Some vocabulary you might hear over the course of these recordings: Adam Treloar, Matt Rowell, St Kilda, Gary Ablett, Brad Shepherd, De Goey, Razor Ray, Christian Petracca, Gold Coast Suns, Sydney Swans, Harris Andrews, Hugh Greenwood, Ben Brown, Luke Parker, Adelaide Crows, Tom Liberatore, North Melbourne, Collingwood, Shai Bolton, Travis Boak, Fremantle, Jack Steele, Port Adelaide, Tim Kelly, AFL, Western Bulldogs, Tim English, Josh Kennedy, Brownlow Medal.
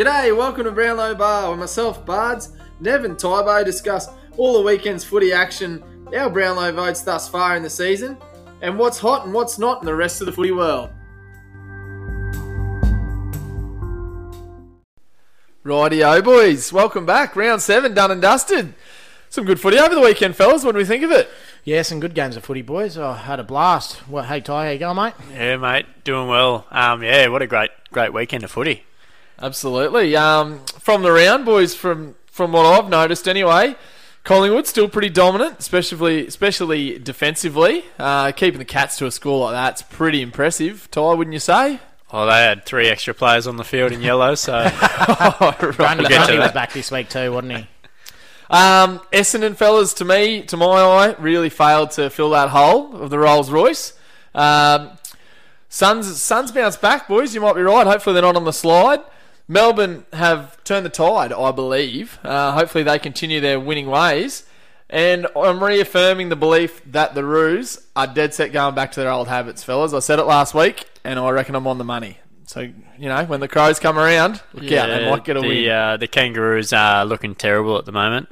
G'day, welcome to Brownlow Bar, where myself, Bards, Nev and Tybo discuss all the weekend's footy action, our Brownlow votes thus far in the season, and what's hot and what's not in the rest of the footy world. Rightio boys, welcome back. Round 7, done and dusted. Some good footy over the weekend, fellas. What do we think of it? Yeah, some good games of footy, boys. I had a blast. What, hey, Ty, how you going, mate? Yeah, mate, doing well. Yeah, what a great weekend of footy. Absolutely. From the round, boys, from what I've noticed anyway, Collingwood still pretty dominant, especially defensively. Keeping the Cats to a score like that's pretty impressive, Ty, wouldn't you say? Oh, they had 3 extra players on the field in yellow, so... Grundy was back this week too, wasn't he? Essendon fellas, to my eye, really failed to fill that hole of the Rolls-Royce. Suns bounce back, boys. You might be right. Hopefully they're not on the slide. Melbourne have turned the tide, I believe. Hopefully they continue their winning ways. And I'm reaffirming the belief that the Roos are dead set going back to their old habits, fellas. I said it last week, and I reckon I'm on the money. So, you know, when the Crows come around, look out, they might get a win. The Kangaroos are looking terrible at the moment.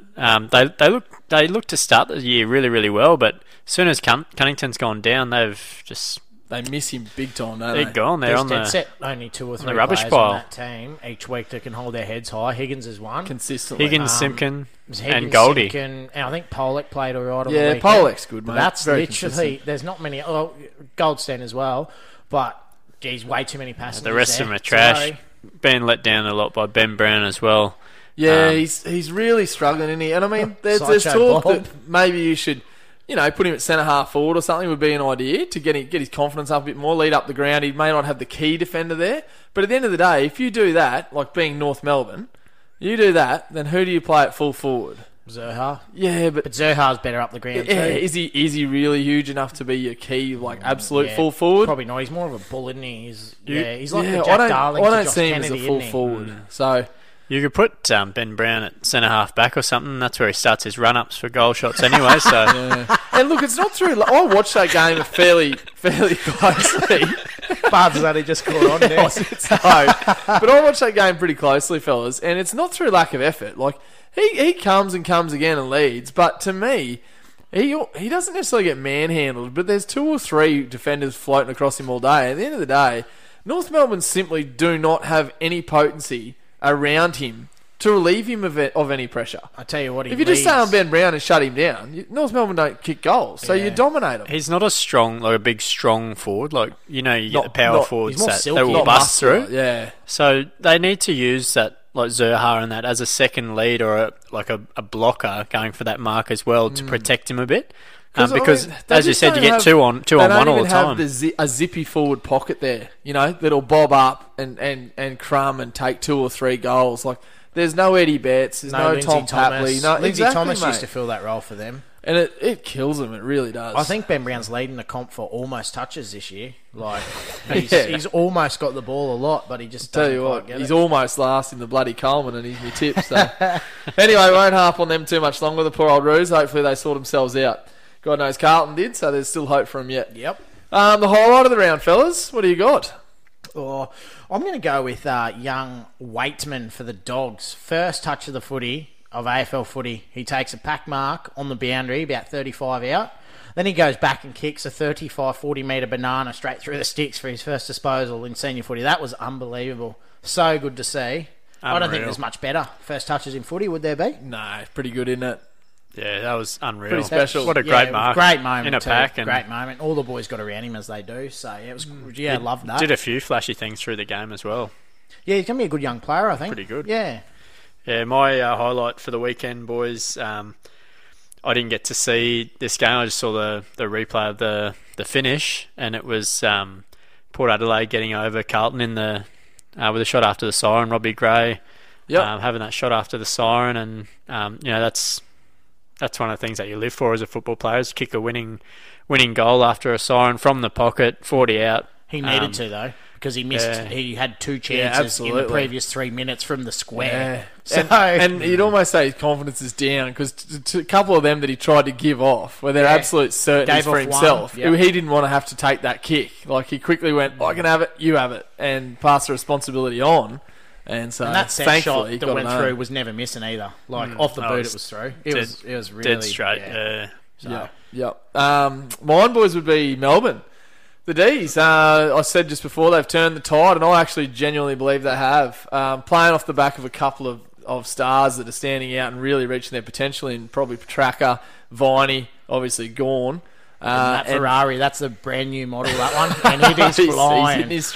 They look to start the year really, really well, but as soon as Cunnington's gone down, they've just... They miss him big time, don't they? They're gone. They're on the set. Only 2 or 3 rubbish pile on that team each week that can hold their heads high. Higgins is one. Consistently. Simpkin, and Goldie. Simpkin, and I think Pollock played all right on the weekend. Yeah, Pollock's good, mate. That's very literally... Consistent. There's not many... Oh, Goldstein as well, but... Geez, way too many passes. The rest of them are trash. Sorry. Been let down a lot by Ben Brown as well. Yeah, he's really struggling, isn't he? And I mean, there's talk that maybe you should, you know, put him at centre half forward or something would be an idea to get his confidence up a bit more, lead up the ground. He may not have the key defender there, but at the end of the day, if you do that, like being North Melbourne, you do that, then who do you play at full forward? Zerha. Yeah, but Zerha's better up the ground too. Is he really huge enough to be your key, like absolute full forward? Probably not. He's more of a bull, isn't he? He's like the Jack Darling. I don't see him as a full forward. Mm. So you could put Ben Brown at centre half back or something. That's where he starts his run ups for goal shots anyway. So and look, it's not true. I watched that game fairly closely. Bards has only just caught on there. But I watched that game pretty closely, fellas, and it's not through lack of effort. Like he comes again and leads, but to me, he doesn't necessarily get manhandled. But there's 2 or 3 defenders floating across him all day. At the end of the day, North Melbourne simply do not have any potency around him to relieve him of any pressure. I tell you what, if you just stay on Ben Brown and shut him down, North Melbourne don't kick goals, so you dominate him. He's not a big strong forward, like you get the power forwards that they will bust through. Yeah, so they need to use that, like Zerha and that, as a second lead or a blocker going for that mark as well to protect him a bit. Because as you said, you get two on one all the time. They don't even have a zippy forward pocket there, that'll bob up and crumb and take 2 or 3 goals. Like there's no Eddie Betts, there's no Tom Papley. No, Lindsay Thomas used to fill that role for them, and it kills them. It really does. I think Ben Brown's leading the comp for almost touches this year. Like he's almost got the ball a lot, but he just doesn't get it. He's almost last in the bloody Coleman, and he's my tip. So anyway, won't harp on them too much longer. The poor old Roos. Hopefully they sort themselves out. God knows Carlton did, so there's still hope for him yet. Yep. The highlight of the round, fellas, what do you got? Oh, I'm going to go with young Waitman for the Dogs. First touch of the footy, of AFL footy. He takes a pack mark on the boundary, about 35 out. Then he goes back and kicks a 35, 40-metre banana straight through the sticks for his first disposal in senior footy. That was unbelievable. So good to see. Unreal. I don't think there's much better first touches in footy, would there be? No, pretty good, isn't it? Yeah, that was unreal. Pretty special. What a great mark. Great moment in a pack. Great moment. All the boys got around him as they do. So, yeah, it was, I loved that. Did a few flashy things through the game as well. Yeah, he's going to be a good young player, I think. Pretty good. Yeah. Yeah, my highlight for the weekend, boys, I didn't get to see this game. I just saw the replay of the finish, and it was Port Adelaide getting over Carlton in the with a shot after the siren. Robbie Gray having that shot after the siren, and, that's one of the things that you live for as a football player, is kick a winning goal after a siren from the pocket, 40 out. He needed to, though, because he missed. Yeah. He had 2 chances in the previous 3 minutes from the square. Yeah. So, and you'd almost say his confidence is down, because a couple of them that he tried to give off were their absolute certainty for himself. Yep. He didn't want to have to take that kick. Like, he quickly went, I can have it, you have it, and pass the responsibility on. And so, and that set shot that went through was never missing either. Like off the boot, it was through. It was really dead straight. Mine, boys, would be Melbourne. The D's, I said just before, they've turned the tide, and I actually genuinely believe they have. Playing off the back of a couple of stars that are standing out and really reaching their potential in probably Petracca, Viney, obviously Gawn. And that Ferrari, that's a brand new model, that one. And it is flying. It is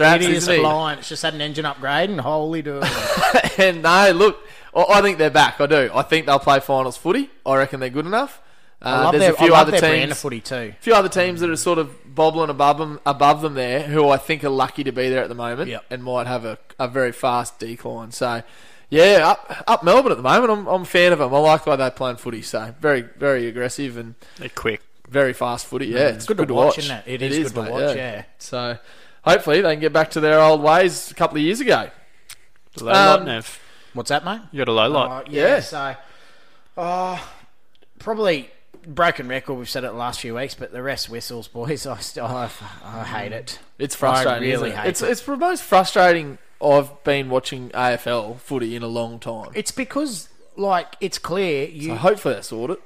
flying. It's just had an engine upgrade, and holy do it. And no, look, I think they're back. I do. I think they'll play finals footy. I reckon they're good enough. I love their brand of footy too. A few other teams that are sort of bobbling above them there, who I think are lucky to be there at the moment and might have a very fast decline. So, yeah, up Melbourne at the moment. I'm a fan of them. I like the way they're playing footy. So, very, very aggressive, and they're quick. Very fast footy. Yeah, it's good to watch, isn't it? It is good to watch, yeah. So, hopefully they can get back to their old ways a couple of years ago. Low light, Nev. What's that, mate? You got a low light. Yeah, so, probably... broken record, we've said it the last few weeks, but the rest whistles, boys. I hate it. It's frustrating. I really hate it. It's the most frustrating I've been watching AFL footy in a long time. It's because, like, it's clear. So hopefully that's sorted.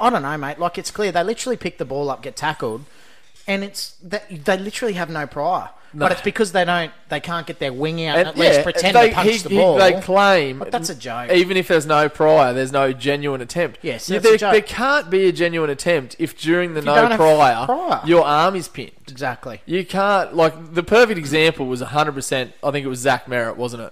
I don't know, mate. Like, it's clear. They literally pick the ball up, get tackled, and it's that they literally have no prior. No. But it's because they can't get their wing out and at least pretend to punch the ball. They claim, but that's a joke. Even if there's no prior, there's no genuine attempt. Yes, yeah, so there, a joke. There can't be a genuine attempt if during the no prior, your arm is pinned. Exactly. You can't, like, the perfect example was 100%. I think it was Zach Merritt, wasn't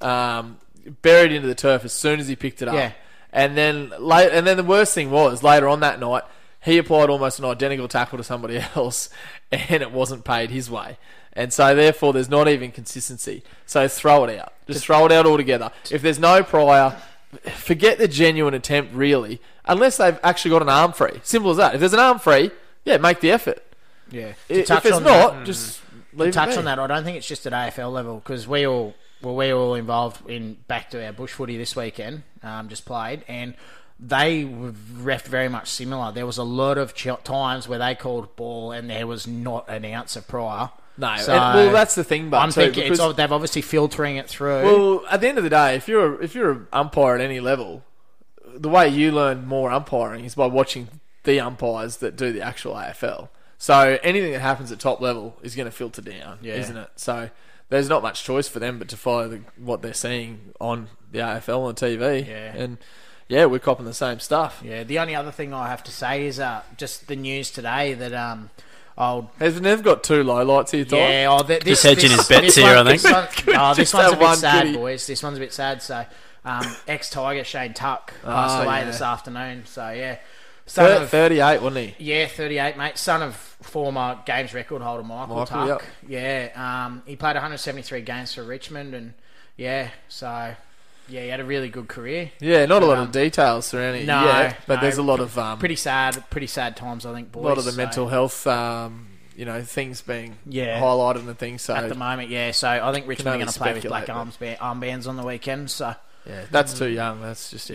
it? Buried into the turf as soon as he picked it up. Yeah. And then the worst thing was later on that night, he applied almost an identical tackle to somebody else, and it wasn't paid his way. And so, therefore, there's not even consistency. So, throw it out. Just throw it out altogether. If there's no prior, forget the genuine attempt, really, unless they've actually got an arm free. Simple as that. If there's an arm free, yeah, make the effort. Yeah. If there's not, just leave it. To touch on that, I don't think it's just at AFL level, because we were all involved in back to our bush footy this weekend, just played, and they were reffed very much similar. There was a lot of times where they called ball and there was not an ounce of prior. No, so, well, that's the thing. But I'm thinking they're obviously filtering it through. Well, at the end of the day, if you're an umpire at any level, the way you learn more umpiring is by watching the umpires that do the actual AFL. So anything that happens at top level is going to filter down, isn't it? So there's not much choice for them but to follow what they're seeing on the AFL on TV. Yeah, and we're copping the same stuff. Yeah, the only other thing I have to say is just the news today that. Has Nev got two low lights here, Tom? Yeah, this hedging his bets here, I think. This one's a bit sad, boys. This one's a bit sad. So, ex-Tiger Shane Tuck passed away this afternoon. So, yeah. Son of 38, wasn't he? Yeah, 38, mate. Son of former games record holder Michael Tuck. Yep. Yeah. He played 173 games for Richmond. And, yeah, so... yeah, he had a really good career. Yeah, not a lot of details surrounding it yet, but there's a lot of... pretty sad times, I think, boys. A lot of the mental health, things being highlighted and things. So at the moment, yeah. So I think Richmond are going to play with black armbands on the weekend. So yeah, that's too young. That's just,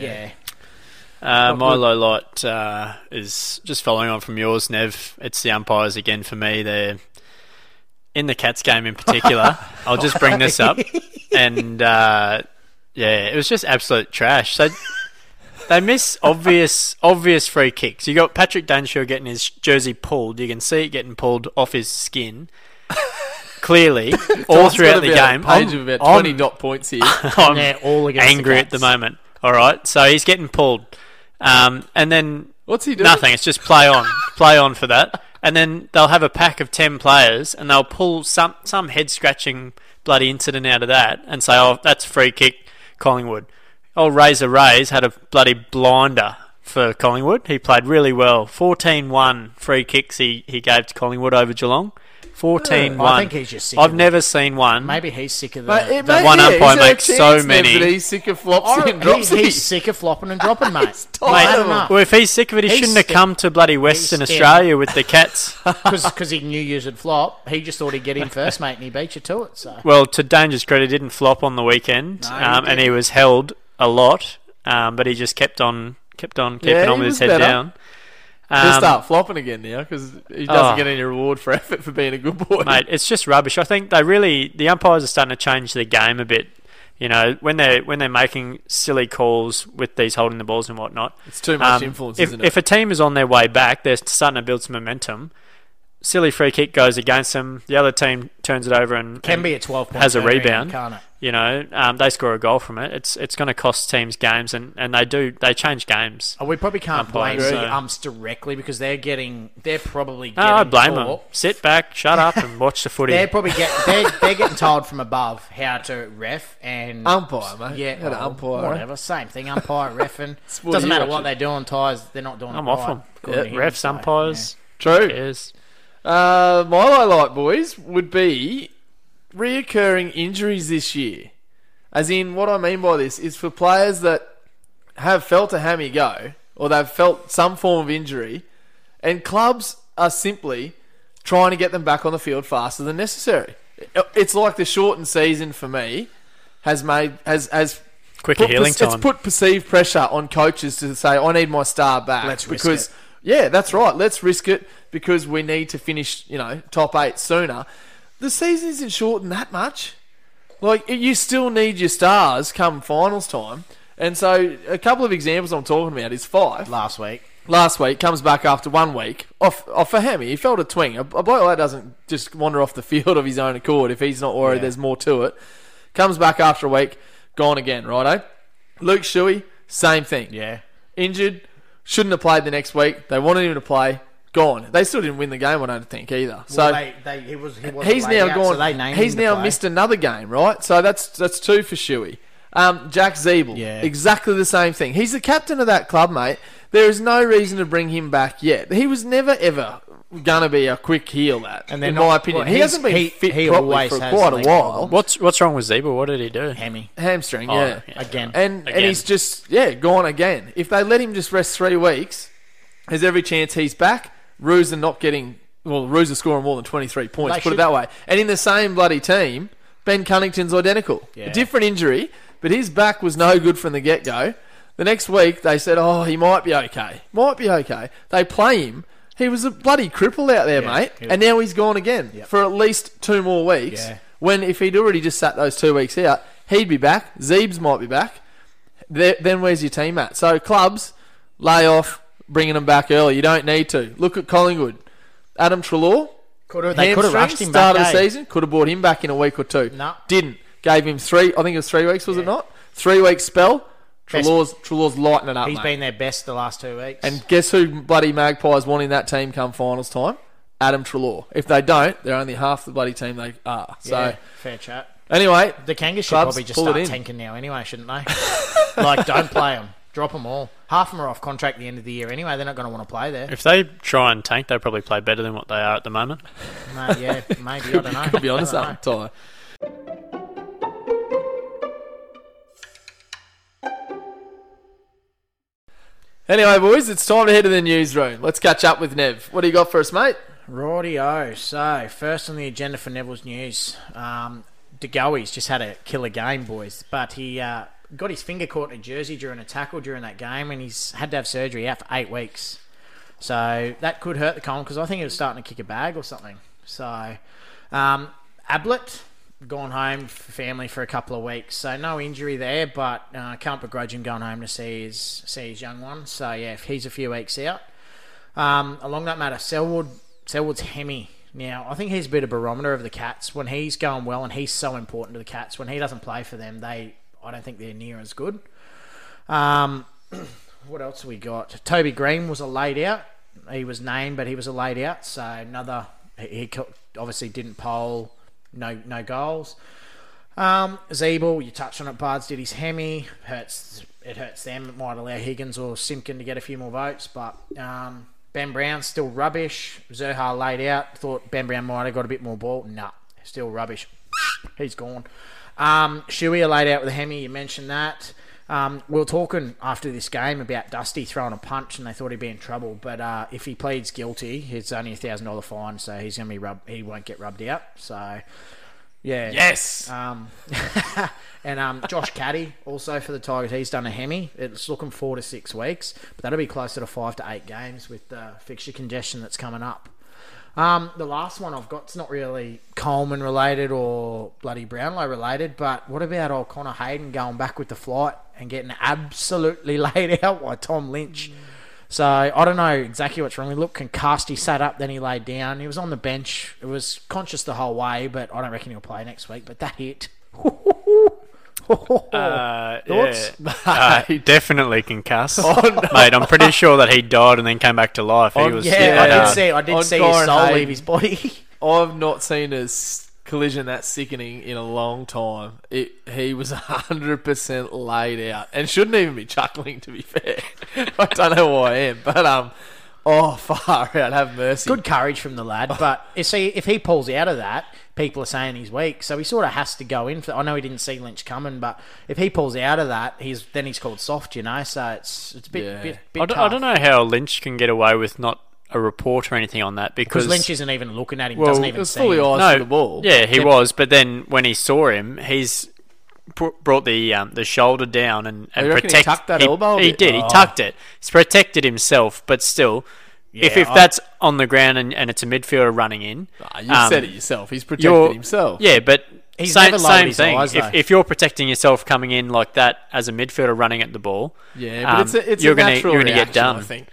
my low light is just following on from yours, Nev. It's the umpires again for me. They're... in the Cats game in particular, I'll just bring this up. And... yeah, it was just absolute trash. They miss obvious free kicks. You got Patrick Dangerfield getting his jersey pulled. You can see it getting pulled off his skin. Clearly, all throughout the game. Page of about 20 dot points here. I'm all angry at the moment. All right, so he's getting pulled, and then what's he doing? Nothing. It's just play on for that, and then they'll have a pack of 10 players, and they'll pull some head scratching bloody incident out of that, and say, "Oh, that's a free kick." Collingwood. Old Razor Rays had a bloody blinder for Collingwood. He played really well. 14-1 free kicks he gave to Collingwood over Geelong. 14-1. I think he's just sick. I've never seen one. Maybe he's sick of that. One umpire makes so many. He's sick of flops and drops. He's sick of flopping and dropping, mate. He's tired of it. Well, if he's sick of it, he shouldn't have come to bloody Western Australia with the Cats. Because he knew you'd flop. He just thought he'd get in first, mate, and he beat you to it. So. Well, to Danger's credit, he didn't flop on the weekend, and he was held a lot, but he just kept on with his head down. He'll start flopping again now because he doesn't get any reward for effort for being a good boy. Mate, it's just rubbish. I think the umpires are starting to change the game a bit. You know, when they're making silly calls with these holding the balls and whatnot, it's too much influence, isn't it? If a team is on their way back, they're starting to build some momentum. Silly free kick goes against them. The other team turns it over and can be a 12-point has a rebound. Can't it? You know, they score a goal from it. It's going to cost teams games, and they change games. Oh, we probably can't blame the umps directly because they're probably getting I blame them. Sit back, shut up, and watch the footy. they're getting told from above how to ref and umpire, mate. Yeah, umpire, whatever. Same thing, umpire, ref, and doesn't matter what they do on ties. They're not doing. I'm off them. Yeah, refs, so, umpires. Yeah. True. Cheers. My highlight, boys, would be reoccurring injuries this year. As in, what I mean by this is for players that have felt a hammy go, or they've felt some form of injury, and clubs are simply trying to get them back on the field faster than necessary. It's like the shortened season for me has quicker healing time. It's put perceived pressure on coaches to say, I need my star back. Let's risk it. Yeah, that's right. Let's risk it because we need to finish, top 8 sooner. The season isn't shortened that much. Like, you still need your stars come finals time. And so a couple of examples I'm talking about is Fife. Last week, comes back after 1 week. Off a hammy. He felt a twing. A bloke like that doesn't just wander off the field of his own accord if he's not worried there's more to it. Comes back after a week. Gone again, righto? Luke Shuey, same thing. Yeah. Injured. Shouldn't have played the next week. They wanted him to play. Gone. They still didn't win the game, I don't think, either. So he's now missed another game, right? So that's two for Shuey. Jack Zeeble, exactly the same thing. He's the captain of that club, mate. There is no reason to bring him back yet. He was never, ever going to be a quick heel, my opinion. Well, he hasn't been fit properly for quite a while. What's wrong with Zeeble? What did he do? Hamstring, yeah. Again. And he's just, gone again. If they let him just rest 3 weeks, there's every chance he's back. Roos are not getting... Well, Roos are scoring more than 23 points, put it that way. And in the same bloody team, Ben Cunnington's identical. Yeah. A different injury, but his back was no good from the get-go. The next week, they said, he might be okay. They play him. He was a bloody cripple out there, mate. And now he's gone again for at least 2 more weeks. Yeah. When if he'd already just sat those 2 weeks out, he'd be back. Zeebs might be back. Then where's your team at? So clubs, lay off, bringing them back early. You don't need to. Look at Collingwood. Adam Treloar. They could have rushed him back. Start of the season. Could have brought him back in a week or two. No. Didn't. Gave him 3. I think it was 3 weeks, was it not? 3 week spell. Treloar's lighting it up. He's been their best the last 2 weeks. And guess who bloody Magpies want in that team come finals time? Adam Treloar. If they don't, they're only half the bloody team they are. Yeah, so fair chat. Anyway, the Kangas should probably just start tanking now anyway, shouldn't they? Don't play them. Drop them all. Half of them are off contract at the end of the year anyway. They're not going to want to play there. If they try and tank, they'll probably play better than what they are at the moment. Maybe. I don't know. Could be on something, Ty. Anyway, boys, it's time to head to the newsroom. Let's catch up with Nev. What do you got for us, mate? Righty-o. So, first on the agenda for Neville's news, De Goey's just had a killer game, boys. But he got his finger caught in a jersey during a tackle during that game, and he's had to have surgery out for 8 weeks. So, that could hurt the column because I think it was starting to kick a bag or something. So, Ablett, gone home for family for a couple of weeks, so no injury there, but can't begrudge him going home to see his young one. So if he's a few weeks out. Along that matter, Selwood's hemi. Now I think he's a bit of a barometer of the Cats. When he's going well, and he's so important to the Cats, when he doesn't play for them, I don't think they're near as good. What else have we got? Toby Green was a laid out. He was named, but he was a laid out. So he obviously didn't poll. No goals. Zeeble, you touched on it, Bards did his hemi. It hurts them. It might allow Higgins or Simkin to get a few more votes. But Ben Brown, still rubbish. Zerha laid out. Thought Ben Brown might have got a bit more ball. Nah, still rubbish. He's gone. Shuey laid out with a hemi. You mentioned that. We were talking after this game about Dusty throwing a punch, and they thought he'd be in trouble. But if he pleads guilty, it's only a $1,000 fine, so he's gonna be he won't get rubbed out. So, yes. And Josh Caddy also for the Tigers, he's done a hemi. It's looking 4 to 6 weeks, but that'll be closer to 5 to 8 games with the fixture congestion that's coming up. The last one I've got's not really Coleman related or bloody Brownlow related, but what about old Connor Hayden going back with the flight and getting absolutely laid out by Tom Lynch? So I don't know exactly what's wrong. He looked concussed. He sat up, then he laid down. He was on the bench. It was conscious the whole way, but I don't reckon he'll play next week. But that hit. Thoughts? Yeah. He definitely can cuss. Oh, no. Mate, I'm pretty sure that he died and then came back to life. He was I did see his soul leave his body. I've not seen a collision that sickening in a long time. He was 100% laid out and shouldn't even be chuckling, to be fair. I don't know why I am, but oh, far out, have mercy. Good courage from the lad, but if he pulls out of that, people are saying he's weak, so he sort of has to go in for. I know he didn't see Lynch coming, but if he pulls out of that, he's called soft, you know. So it's a bit, yeah. bit I don't know how Lynch can get away with not a report or anything on that, because Lynch isn't even looking at him, doesn't even see him. No, the ball. Yeah, he was, but then when he saw him, he's brought the shoulder down and protected. He tucked that elbow. He did. He tucked it. He's protected himself, but still. Yeah, if that's on the ground and it's a midfielder running in, you said it yourself. He's protected himself. Yeah, but he's same thing. Eyes, if you're protecting yourself coming in like that as a midfielder running at the ball, yeah, but it's you're going to get done. I think.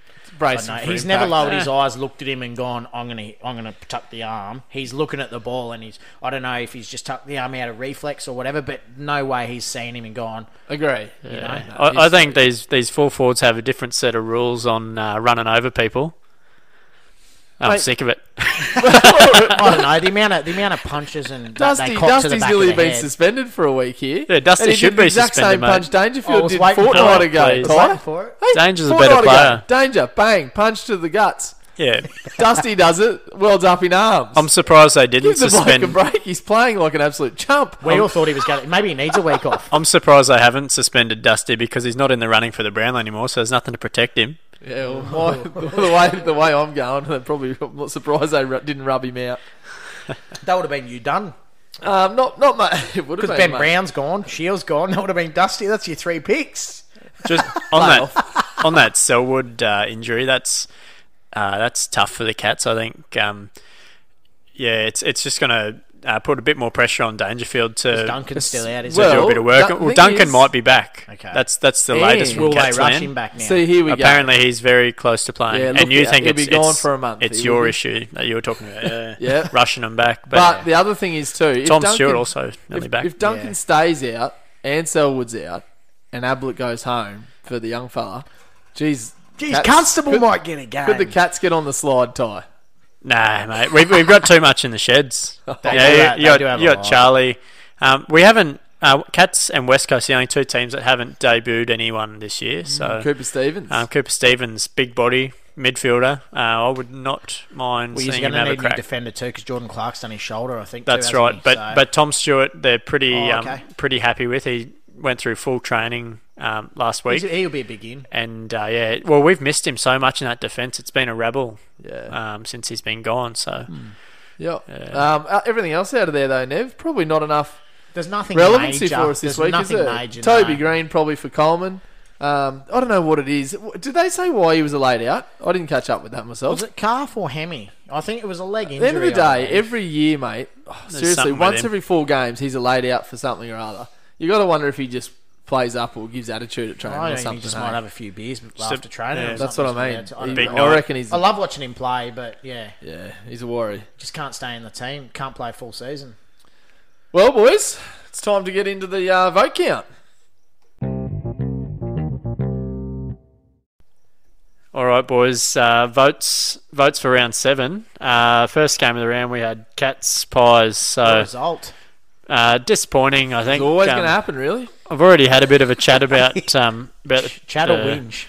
He's never lowered his eyes, looked at him, and gone, I'm gonna tuck the arm. He's looking at the ball, and I don't know if he's just tucked the arm out of reflex or whatever, but no way he's seen him and gone. Agree. Yeah. You know? I think these full forwards have a different set of rules on running over people. I'm sick of it. I don't know the amount of punches and Dusty. Dusty's nearly been suspended for a week here. Yeah, Dusty should be suspended. The exact same punch Dangerfield did fortnight ago. Danger's a better player. Danger, bang, punch to the guts. Yeah, Dusty does it. World's up in arms. I'm surprised they didn't suspend. Give the bloke a break. He's playing like an absolute chump. We all thought he was going. Maybe he needs a week off. I'm surprised they haven't suspended Dusty, because he's not in the running for the Brownlow anymore. So there's nothing to protect him. Yeah, well, the way I'm going, I'm not surprised they didn't rub him out. That would have been you done. Not much. Because Ben Brown's gone, Shield's gone. That would have been Dusty. That's your three picks. Just on that Selwood injury, that's tough for the Cats. I think. It's just going to put a bit more pressure on Dangerfield to. Duncan's still out. To do a bit of work. Well, Duncan might be back. Okay, that's the latest. Will they rush him back now? See, here we go. Apparently, he's very close to playing. Yeah, and you think he'll be gone for a month? It's your issue that you were talking about. Yeah, yeah. Rushing him back. But the other thing is too. Tom Stewart also nearly back. If Duncan stays out and Selwood's out, and Ablett goes home for the young fella, geez, Constable might get a game. Could the Cats get on the slide, Ty? Nah, mate. We've got too much in the sheds. You got Charlie. We haven't. Cats and West Coast are the only two teams that haven't debuted anyone this year. So Cooper Stevens. Cooper Stevens, big body midfielder. I would not mind seeing him have a crack. He's going to need a new defender too, because Jordan Clark's done his shoulder, I think. That's right. But Tom Stewart, they're pretty happy with. He went through full training last week. He'll be a big in. And we've missed him so much in that defence. It's been a rabble since he's been gone. So everything else out of there though, Nev, probably not enough. There's nothing relevancy for us this week, is there? Toby Green probably for Coleman. I don't know what it is. Did they say why he was laid out? I didn't catch up with that myself. Was it calf or hammy? I think it was a leg injury. At the end of the day, every year, mate, seriously, once every 4 games he's laid out for something or other. You got to wonder if he just plays up or gives attitude at training or something. He just might have a few beers after training. Yeah, that's what I mean. I reckon I love watching him play, but yeah. Yeah, he's a worry. Just can't stay in the team. Can't play full season. Well, boys, it's time to get into the vote count. All right, boys. Votes for round 7. First game of the round, we had Cats, Pies. So the result. Disappointing, I think. It's always going to happen, really. I've already had a bit of a chat about the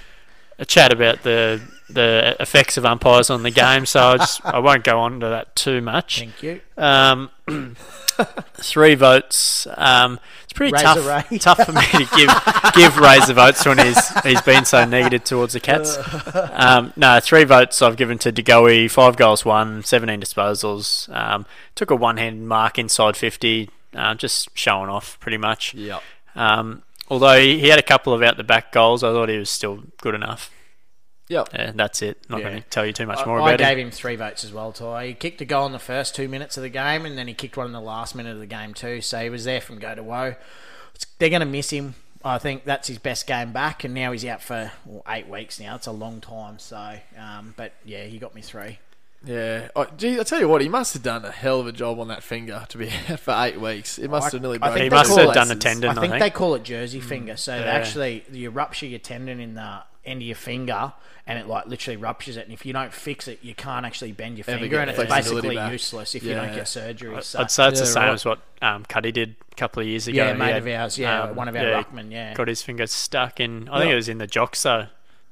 effects of umpires on the game, so I won't go on to that too much. Thank you. 3 votes. It's pretty tough for me to give Razor votes when he's been so negative towards the Cats. 3 votes I've given to De Goey. 5 goals won, 17 disposals. Took a one-handed mark inside 50. Just showing off, pretty much. Yeah. Although he had a couple of out-the-back goals, I thought he was still good enough. Yep. And that's it. Not going to tell you too much more about it. I gave him 3 votes as well, Ty. He kicked a goal in the first 2 minutes of the game, and then he kicked one in the last minute of the game too. So he was there from go to woe. They're going to miss him. I think that's his best game back, and now he's out for 8 weeks now. It's a long time. So, but yeah, he got me 3. Yeah. Oh, geez, I tell you what, he must have done a hell of a job on that finger to be out for 8 weeks. It must have nearly broken. He must have done a tendon, I think. They call it jersey finger. So actually, you rupture your tendon in the end of your finger, and it like literally ruptures it, and if you don't fix it, you can't actually bend your finger, and it's basically useless if you don't get surgery. So. I'd say it's the same as what Cuddy did a couple of years ago. Yeah, mate of ours, one of our ruckmen, got his finger stuck in, I think it was in the jocks, so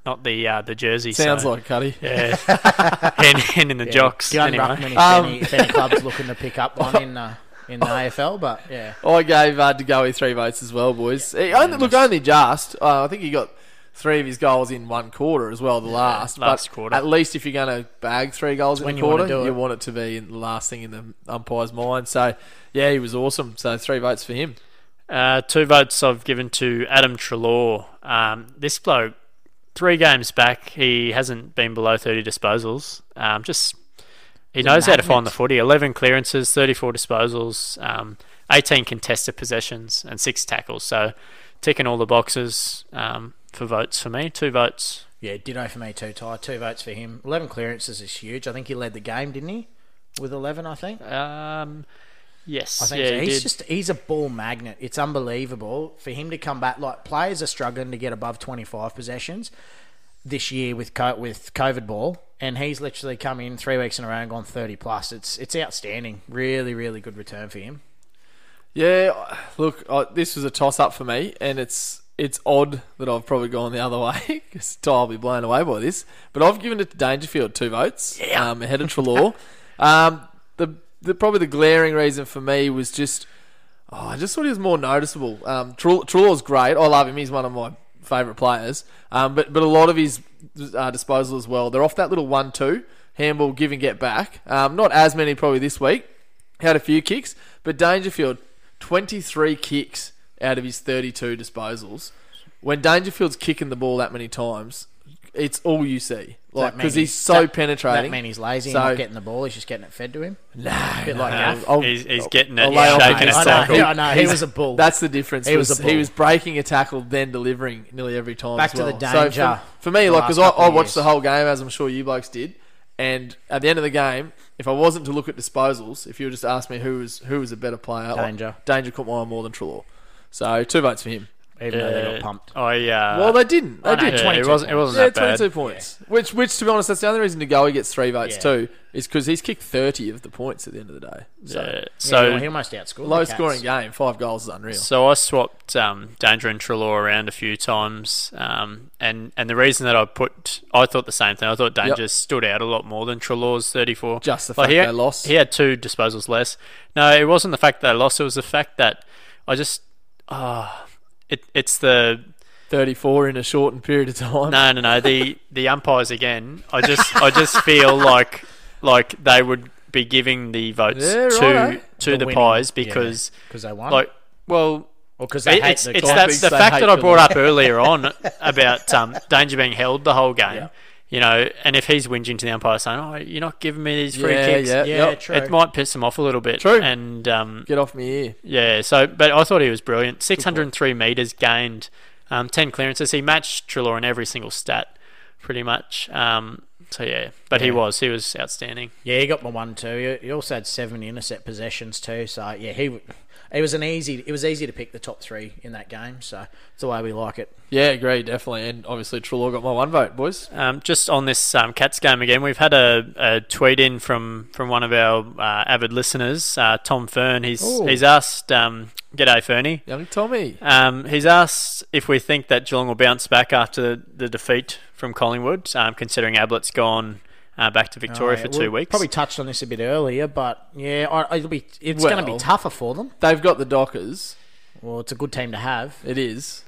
not the jersey. Sounds like Cuddy. Yeah, hand in the jocks. The anyway. Ruckman, if any club's looking to pick up one in the AFL, but yeah. I gave De Goey 3 votes as well, boys. Yeah. Only just. I think he got 3 of his goals in one quarter as well, the last quarter. At least if you're going to bag 3 goals in a quarter, you want it to be the last thing in the umpire's mind. So, yeah, he was awesome. So, 3 votes for him. 2 votes I've given to Adam Treloar. This bloke, 3 games back, he hasn't been below 30 disposals. He knows how to find the footy. 11 clearances, 34 disposals, 18 contested possessions, and 6 tackles. So, ticking all the boxes. For votes for me, 2 votes. Yeah, ditto for me too, Ty. 2 votes for him. 11 clearances is huge. I think he led the game, didn't he? With 11, I think. Yes. I think he did. He's a ball magnet. It's unbelievable for him to come back. Like players are struggling to get above 25 possessions this year with COVID ball, and he's literally come in 3 weeks in a row and gone 30 plus. It's outstanding. Really, really good return for him. Yeah, look, this was a toss up for me, and it's odd that I've probably gone the other way because I'll be blown away by this. But I've given it to Dangerfield 2 votes ahead of Treloar. Probably the glaring reason for me was just I just thought he was more noticeable. Treloar's great. I love him. He's one of my favourite players. But a lot of his disposal as well. They're off that little 1-2 handball, give and get back. Not as many probably this week. Had a few kicks, but Dangerfield 23 kicks out of his 32 disposals. When Dangerfield's kicking the ball that many times, it's all you see. Like, because he's so penetrating. That means he's lazy. He's not getting the ball. He's just getting it fed to him. He's getting it. Shaking his tackle. Yeah, no, he was a bull. That's the difference. He was breaking a tackle, then delivering nearly every time. Back to the danger. So for me, because I watched the whole game, as I'm sure you blokes did, and at the end of the game, if I wasn't to look at disposals, if you would just ask me who was a better player, Danger. Like, Danger caught my eye more than Treloar. So 2 votes for him, even though they got pumped. Well, they didn't. They did. 22 it wasn't that bad. 22 points. Yeah. Which, to be honest, that's the only reason De Goey gets 3 votes too, is because he's kicked 30 of the points at the end of the day. So he almost outscored. Low scoring game, 5 goals is unreal. So I swapped Danger and Treloar around a few times, and the reason that I thought the same thing. I thought Danger stood out a lot more than Treloar's 34. Just the fact they lost. He had 2 disposals less. No, it wasn't the fact that they lost. It was the fact that I just. It's the 34 in a shortened period of time. No. The umpires again. I just feel like they would be giving the votes to the Pies because they won. Because they hate the Pies. That's the fact that I brought up earlier on about Danger being held the whole game. Yeah. You know, and if he's whinging to the umpire saying, "Oh, you're not giving me these free kicks," true. It might piss him off a little bit. True, and get off my ear. Yeah, so but I thought he was brilliant. 603 metres gained, 10 clearances. He matched Treloar in every single stat, pretty much. He was outstanding. Yeah, he got my 1 too. He also had 7 intercept possessions too. So yeah, it was It was easy to pick the top 3 in that game, so it's the way we like it. Yeah, agree, definitely. And obviously, Treloar got my 1 vote, boys. Just on this Cats game again, we've had a tweet in from one of our avid listeners, Tom Fern. He's asked, "G'day, Fernie, young Tommy." He's asked if we think that Geelong will bounce back after the defeat from Collingwood, considering Ablett's gone. Back to Victoria for 2 weeks. Probably touched on this a bit earlier, but yeah, it's going to be tougher for them. They've got the Dockers. Well, it's a good team to have. It is,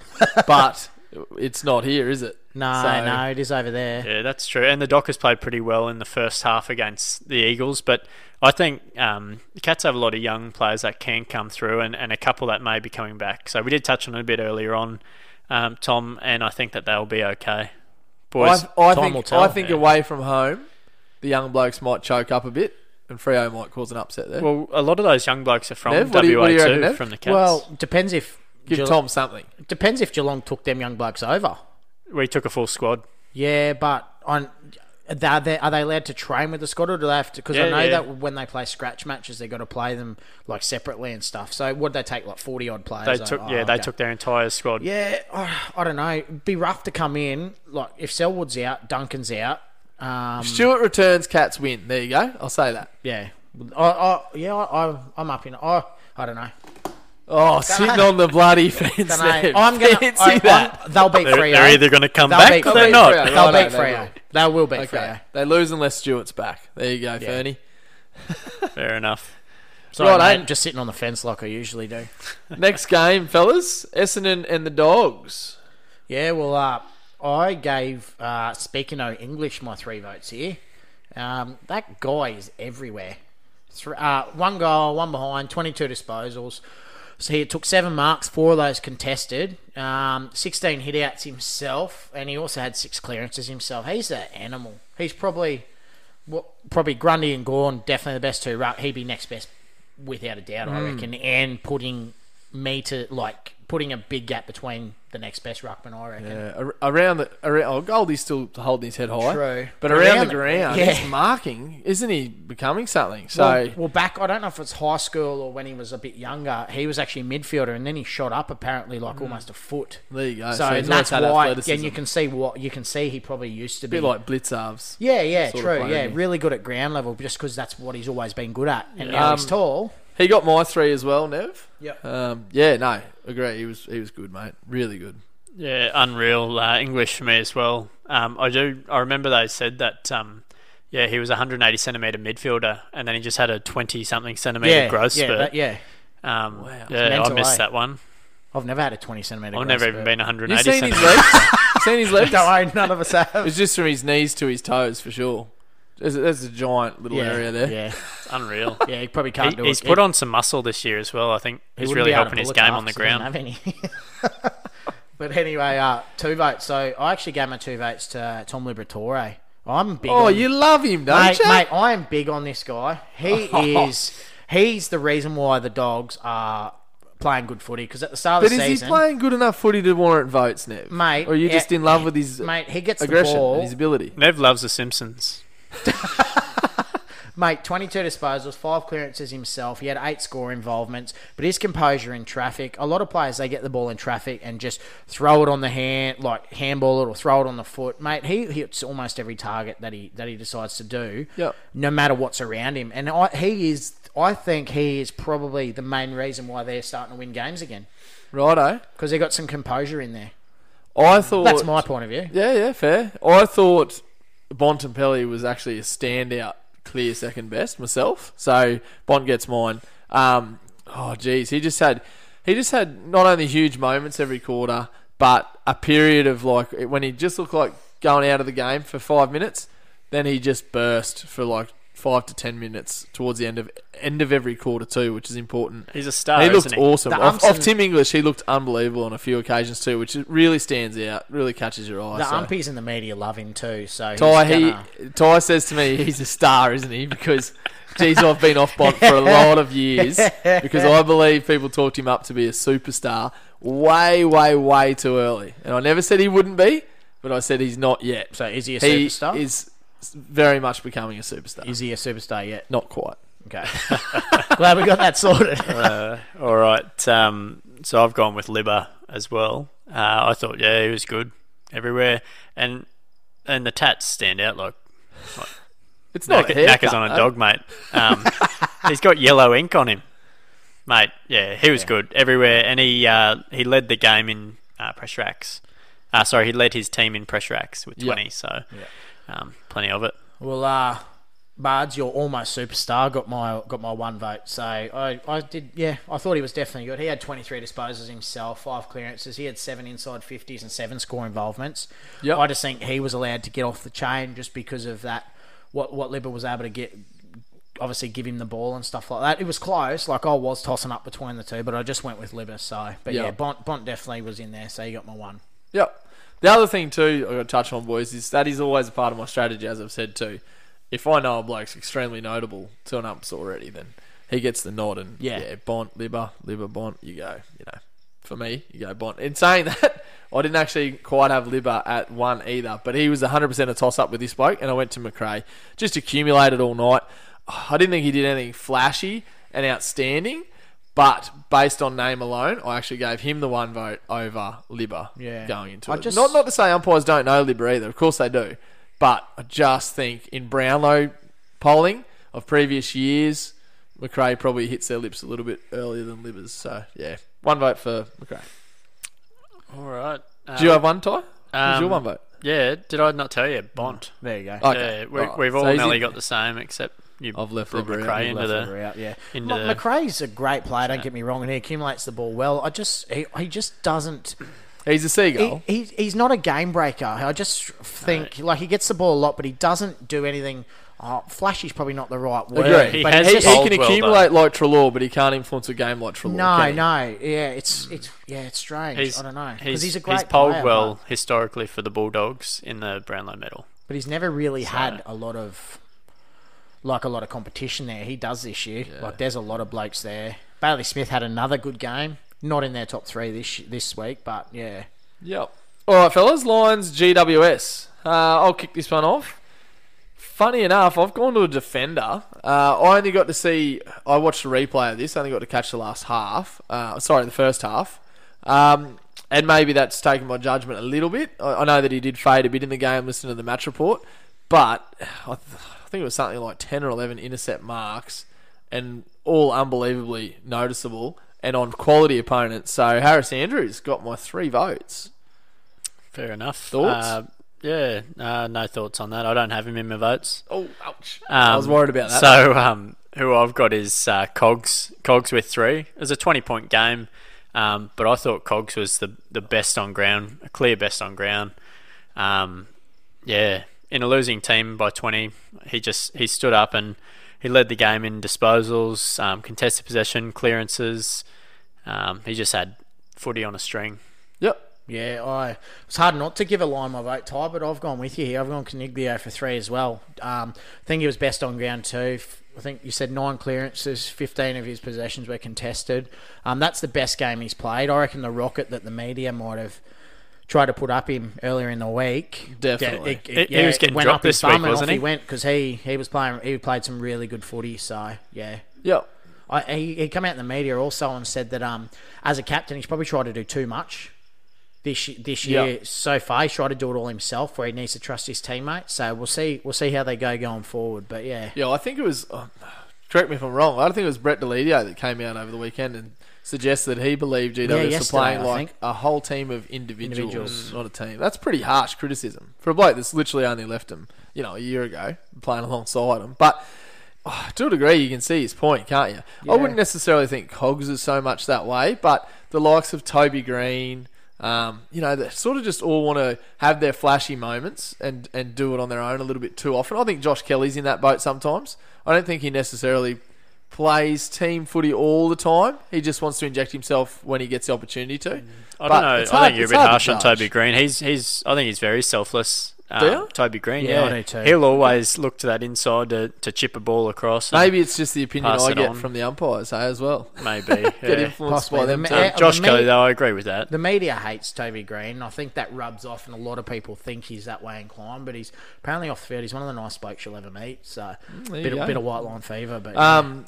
but it's not here, is it? No, it is over there. Yeah, that's true. And the Dockers played pretty well in the first half against the Eagles, but I think the Cats have a lot of young players that can come through, and a couple that may be coming back. So we did touch on it a bit earlier on, Tom, and I think that they'll be okay. boys. I think away from home, the young blokes might choke up a bit, and Freo might cause an upset there. Well, a lot of those young blokes are from WA too, from the Cats. Well, depends if Tom something. Depends if Geelong took them young blokes over. We took a full squad. Yeah, but are they allowed to train with the squad, or do they have to? Because that when they play scratch matches, they've got to play them like separately and stuff. So what did they take, like 40 odd players? They took their entire squad. Yeah, I don't know. It'd be rough to come in like if Selwood's out, Duncan's out. Stewart returns, Cats win. There you go. I'll say that. Yeah, I'm up in it. I don't know. Oh, sitting on the bloody fence there. I'm going to see that. They'll beat Freo. They're either going to come back or they're not. They'll beat Freo. They will beat Freo. They lose unless Stewart's back. There you go, Fernie. Fair enough. Sorry, mate, I'm just sitting on the fence like I usually do. Next game, fellas. Essendon and the Dogs. Yeah, well, I gave Speakino English my 3 votes here. That guy is everywhere. 1 goal, 1 behind, 22 disposals. So he took 7 marks, 4 of those contested, 16 hit-outs himself, and he also had 6 clearances himself. He's an animal. He's probably Grundy and Gawn, definitely the best 2 ruck. He'd be next best without a doubt, I reckon, and putting a big gap between the next best ruckman, I reckon. Yeah, Goldie's still holding his head high. True. But around the ground, he's marking, isn't he becoming something? So well, back, I don't know if it's high school or when he was a bit younger, he was actually a midfielder, and then he shot up apparently like almost a foot. There you go. So that's why, and you can see he probably used to be. A bit like Blitzarves. Yeah, true. Yeah, really good at ground level just because that's what he's always been good at. And now he's tall. He got my 3 as well, Nev. Yep. Agree. He was good, mate. Really good. Yeah, unreal. English for me as well. I remember they said that. He was a 180 centimetre midfielder, and then he just had a 20-something centimetre growth spurt. Wow. Yeah, I missed that one. I've never had a 20 centimetre. I've never even been 180 centimetres. Seen his legs? Don't worry, none of us have. It was just from his knees to his toes for sure. There's a giant little area there. Yeah, it's unreal. Yeah, he probably can't do it. He's put on some muscle this year as well, I think. He's really helping his game on the ground. Have any. But anyway, 2 votes. So I actually gave my 2 votes to Tom Liberatore. I'm big on... you love him, don't you? Mate, I am big on this guy. He's the reason why the Dogs are playing good footy, because at the start of the season... But is he playing good enough footy to warrant votes, Nev? Mate... Or are you just in love with his he gets aggression and his ability? Nev loves the Simpsons. Mate, 22 disposals, 5 clearances himself. He had 8 score involvements, but his composure in traffic. A lot of players, they get the ball in traffic and just throw it on the hand, like handball it or throw it on the foot. Mate, he hits almost every target that he decides to do, no matter what's around him. And I think he is probably the main reason why they're starting to win games again. Righto, because they got some composure in there. I thought that's my point of view. Yeah, fair. I thought Bontempelli was actually a standout, clear second best myself. So Bont gets mine. He just had not only huge moments every quarter, but a period of like when he just looked like going out of the game for 5 minutes, then he just burst for like 5 to 10 minutes towards the end of every quarter too, which is important. He's a star. And he looked awesome. Off Tim English, he looked unbelievable on a few occasions too, which really stands out, really catches your eye. The umpies in the media love him too. So Ty says to me, he's a star, isn't he? Because geez, I've been off Bont for a lot of years because I believe people talked him up to be a superstar way too early, and I never said he wouldn't be, but I said he's not yet. So is he a superstar? He is very much becoming a superstar. Is he a superstar yet? Not quite. Okay. Glad we got that sorted. All right. So I've gone with Libba as well. I thought, he was good everywhere, and the tats stand out like it's not knackers on a dog, mate. He's got yellow ink on him, mate. Yeah, he was good everywhere, and he led the game in pressure acts. He led his team in pressure acts with 20. So. Yeah. Plenty of it. Well, Bards, your almost superstar got my 1 vote. So I did. Yeah, I thought he was definitely good. He had 23 disposals himself, 5 clearances. He had 7 inside 50s and 7 score involvements. Yep. I just think he was allowed to get off the chain just because of that. What Libba was able to get, obviously give him the ball and stuff like that. It was close. Like I was tossing up between the two, but I just went with Libba. So, Bont definitely was in there. So he got my 1. Yep. The other thing too, I got to touch on, boys, is that is always a part of my strategy, as I've said too. If I know a bloke's extremely notable to an umps already, then he gets the nod and Bont, Libba, Bont, you go, you know. For me, you go Bont. In saying that, I didn't actually quite have Libba at one either, but he was 100% a toss-up with this bloke, and I went to McRae. Just accumulated all night. I didn't think he did anything flashy and outstanding, but based on name alone, I actually gave him the one vote over Libba going into it. Not to say umpires don't know Libba either. Of course they do. But I just think in Brownlow polling of previous years, McRae probably hits their lips a little bit earlier than Libba's. So, yeah. One vote for McRae. All right. Do you have one, Ty? Was your one vote? Yeah. Did I not tell you? Bont. There you go. Okay. Yeah, we've all nearly got the same, except... I've left McRae into McRae's a great player, don't get me wrong, and he accumulates the ball well. He just doesn't... He's a seagull. He's not a game breaker. I just think... No. Like, he gets the ball a lot, but he doesn't do anything... flashy's probably not the right word. Agree. He can accumulate like Treloar, but he can't influence a game like Treloar. No. Yeah, it's strange. I don't know. Because he's a great player. He's polled well historically for the Bulldogs in the Brownlow Medal. But he's never really had a lot of competition there. He does this year. Yeah. Like, there's a lot of blokes there. Bailey Smith had another good game. Not in their top three this week, but yeah. Yep. All right, fellas. Lions, GWS. I'll kick this one off. Funny enough, I've gone to a defender. I watched the replay of this. I only got to catch the last half. The first half. And maybe that's taken my judgment a little bit. I know that he did fade a bit in the game, listening to the match report. But... I think it was something like 10 or 11 intercept marks, and all unbelievably noticeable and on quality opponents. So Harris Andrews got my 3 votes. Fair enough. Thoughts? No thoughts on that. I don't have him in my votes. Oh, ouch. I was worried about that. So who I've got is Coggs with 3. It was a 20-point game, but I thought Coggs was the best on ground, a clear best on ground. In a losing team by 20, he stood up and he led the game in disposals, contested possession, clearances. He just had footy on a string. Yep. Yeah, it's hard not to give a line my vote, Ty, but I've gone with you here. I've gone Coniglio for 3 as well. I think he was best on ground too. I think you said 9 clearances, 15 of his possessions were contested. That's the best game he's played. I reckon the rocket that the media might have... tried to put up him earlier in the week. Definitely. He was getting dropped this week, wasn't he? He went because he played some really good footy, so yeah. Yep. He came out in the media also and said that as a captain he's probably tried to do too much this year so far. He's tried to do it all himself where he needs to trust his teammates. So we'll see how they go going forward, but yeah. Yeah, I think it was correct me if I'm wrong, I don't think it was Brett Delidio that came out over the weekend and suggested that he believed GWS were playing like a whole team of individuals, not a team. That's pretty harsh criticism for a bloke that's literally only left him, a year ago, playing alongside him. But to a degree, you can see his point, can't you? Yeah. I wouldn't necessarily think Coggs is so much that way, but the likes of Toby Green, they sort of just all want to have their flashy moments and do it on their own a little bit too often. I think Josh Kelly's in that boat sometimes. I don't think he necessarily... plays team footy all the time. He just wants to inject himself when he gets the opportunity to. I don't know. I think you're a bit harsh on Toby Green. I think he's very selfless. Toby Green. Yeah, I do too. He'll always look to that inside to chip a ball across. Maybe it's just the opinion I get from the umpires as well. Maybe get influenced by them. Josh Kelly, though, I agree with that. The media hates Toby Green. I think that rubs off, and a lot of people think he's that way inclined. But he's apparently off the field. He's one of the nice blokes you'll ever meet. So a bit of white line fever. But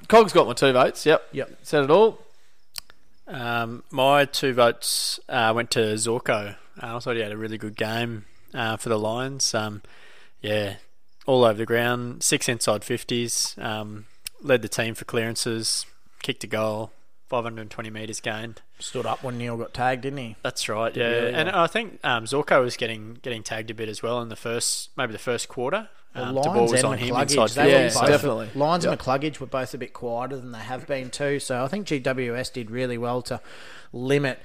Coggs got my 2 votes. Yep. Said it all. My 2 votes went to Zorko. I thought he had a really good game. For the Lions, all over the ground, 6 inside 50s, led the team for clearances, kicked a goal, 520 metres gained. Stood up when Neale got tagged, didn't he? That's right, yeah. And I think Zorko was getting tagged a bit as well in the first quarter. The ball was on him inside 50. Yeah, definitely. Lions and McCluggage were both a bit quieter than they have been too, so I think GWS did really well to limit...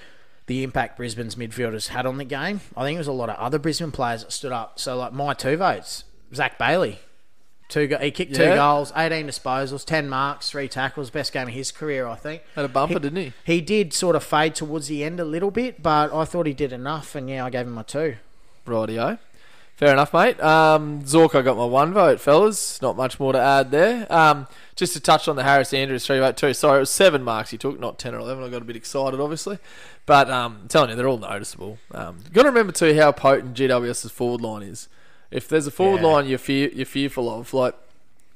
the impact Brisbane's midfielders had on the game. I think it was a lot of other Brisbane players that stood up. So, like, my 2 votes, Zach Bailey. He kicked 2 goals, 18 disposals, 10 marks, 3 tackles. Best game of his career, I think. Had a bumper, didn't he? He did sort of fade towards the end a little bit, but I thought he did enough, and, I gave him my 2. Rightio. Fair enough, mate. Zorko got my one vote, fellas. Not much more to add there. Just to touch on the Harris Andrews 3 vote too. Sorry, it was 7 marks he took, not 10 or 11. I got a bit excited, obviously. But I'm telling you, they're all noticeable. You've got to remember, too, how potent GWS's forward line is. If there's a forward line you're fearful of, like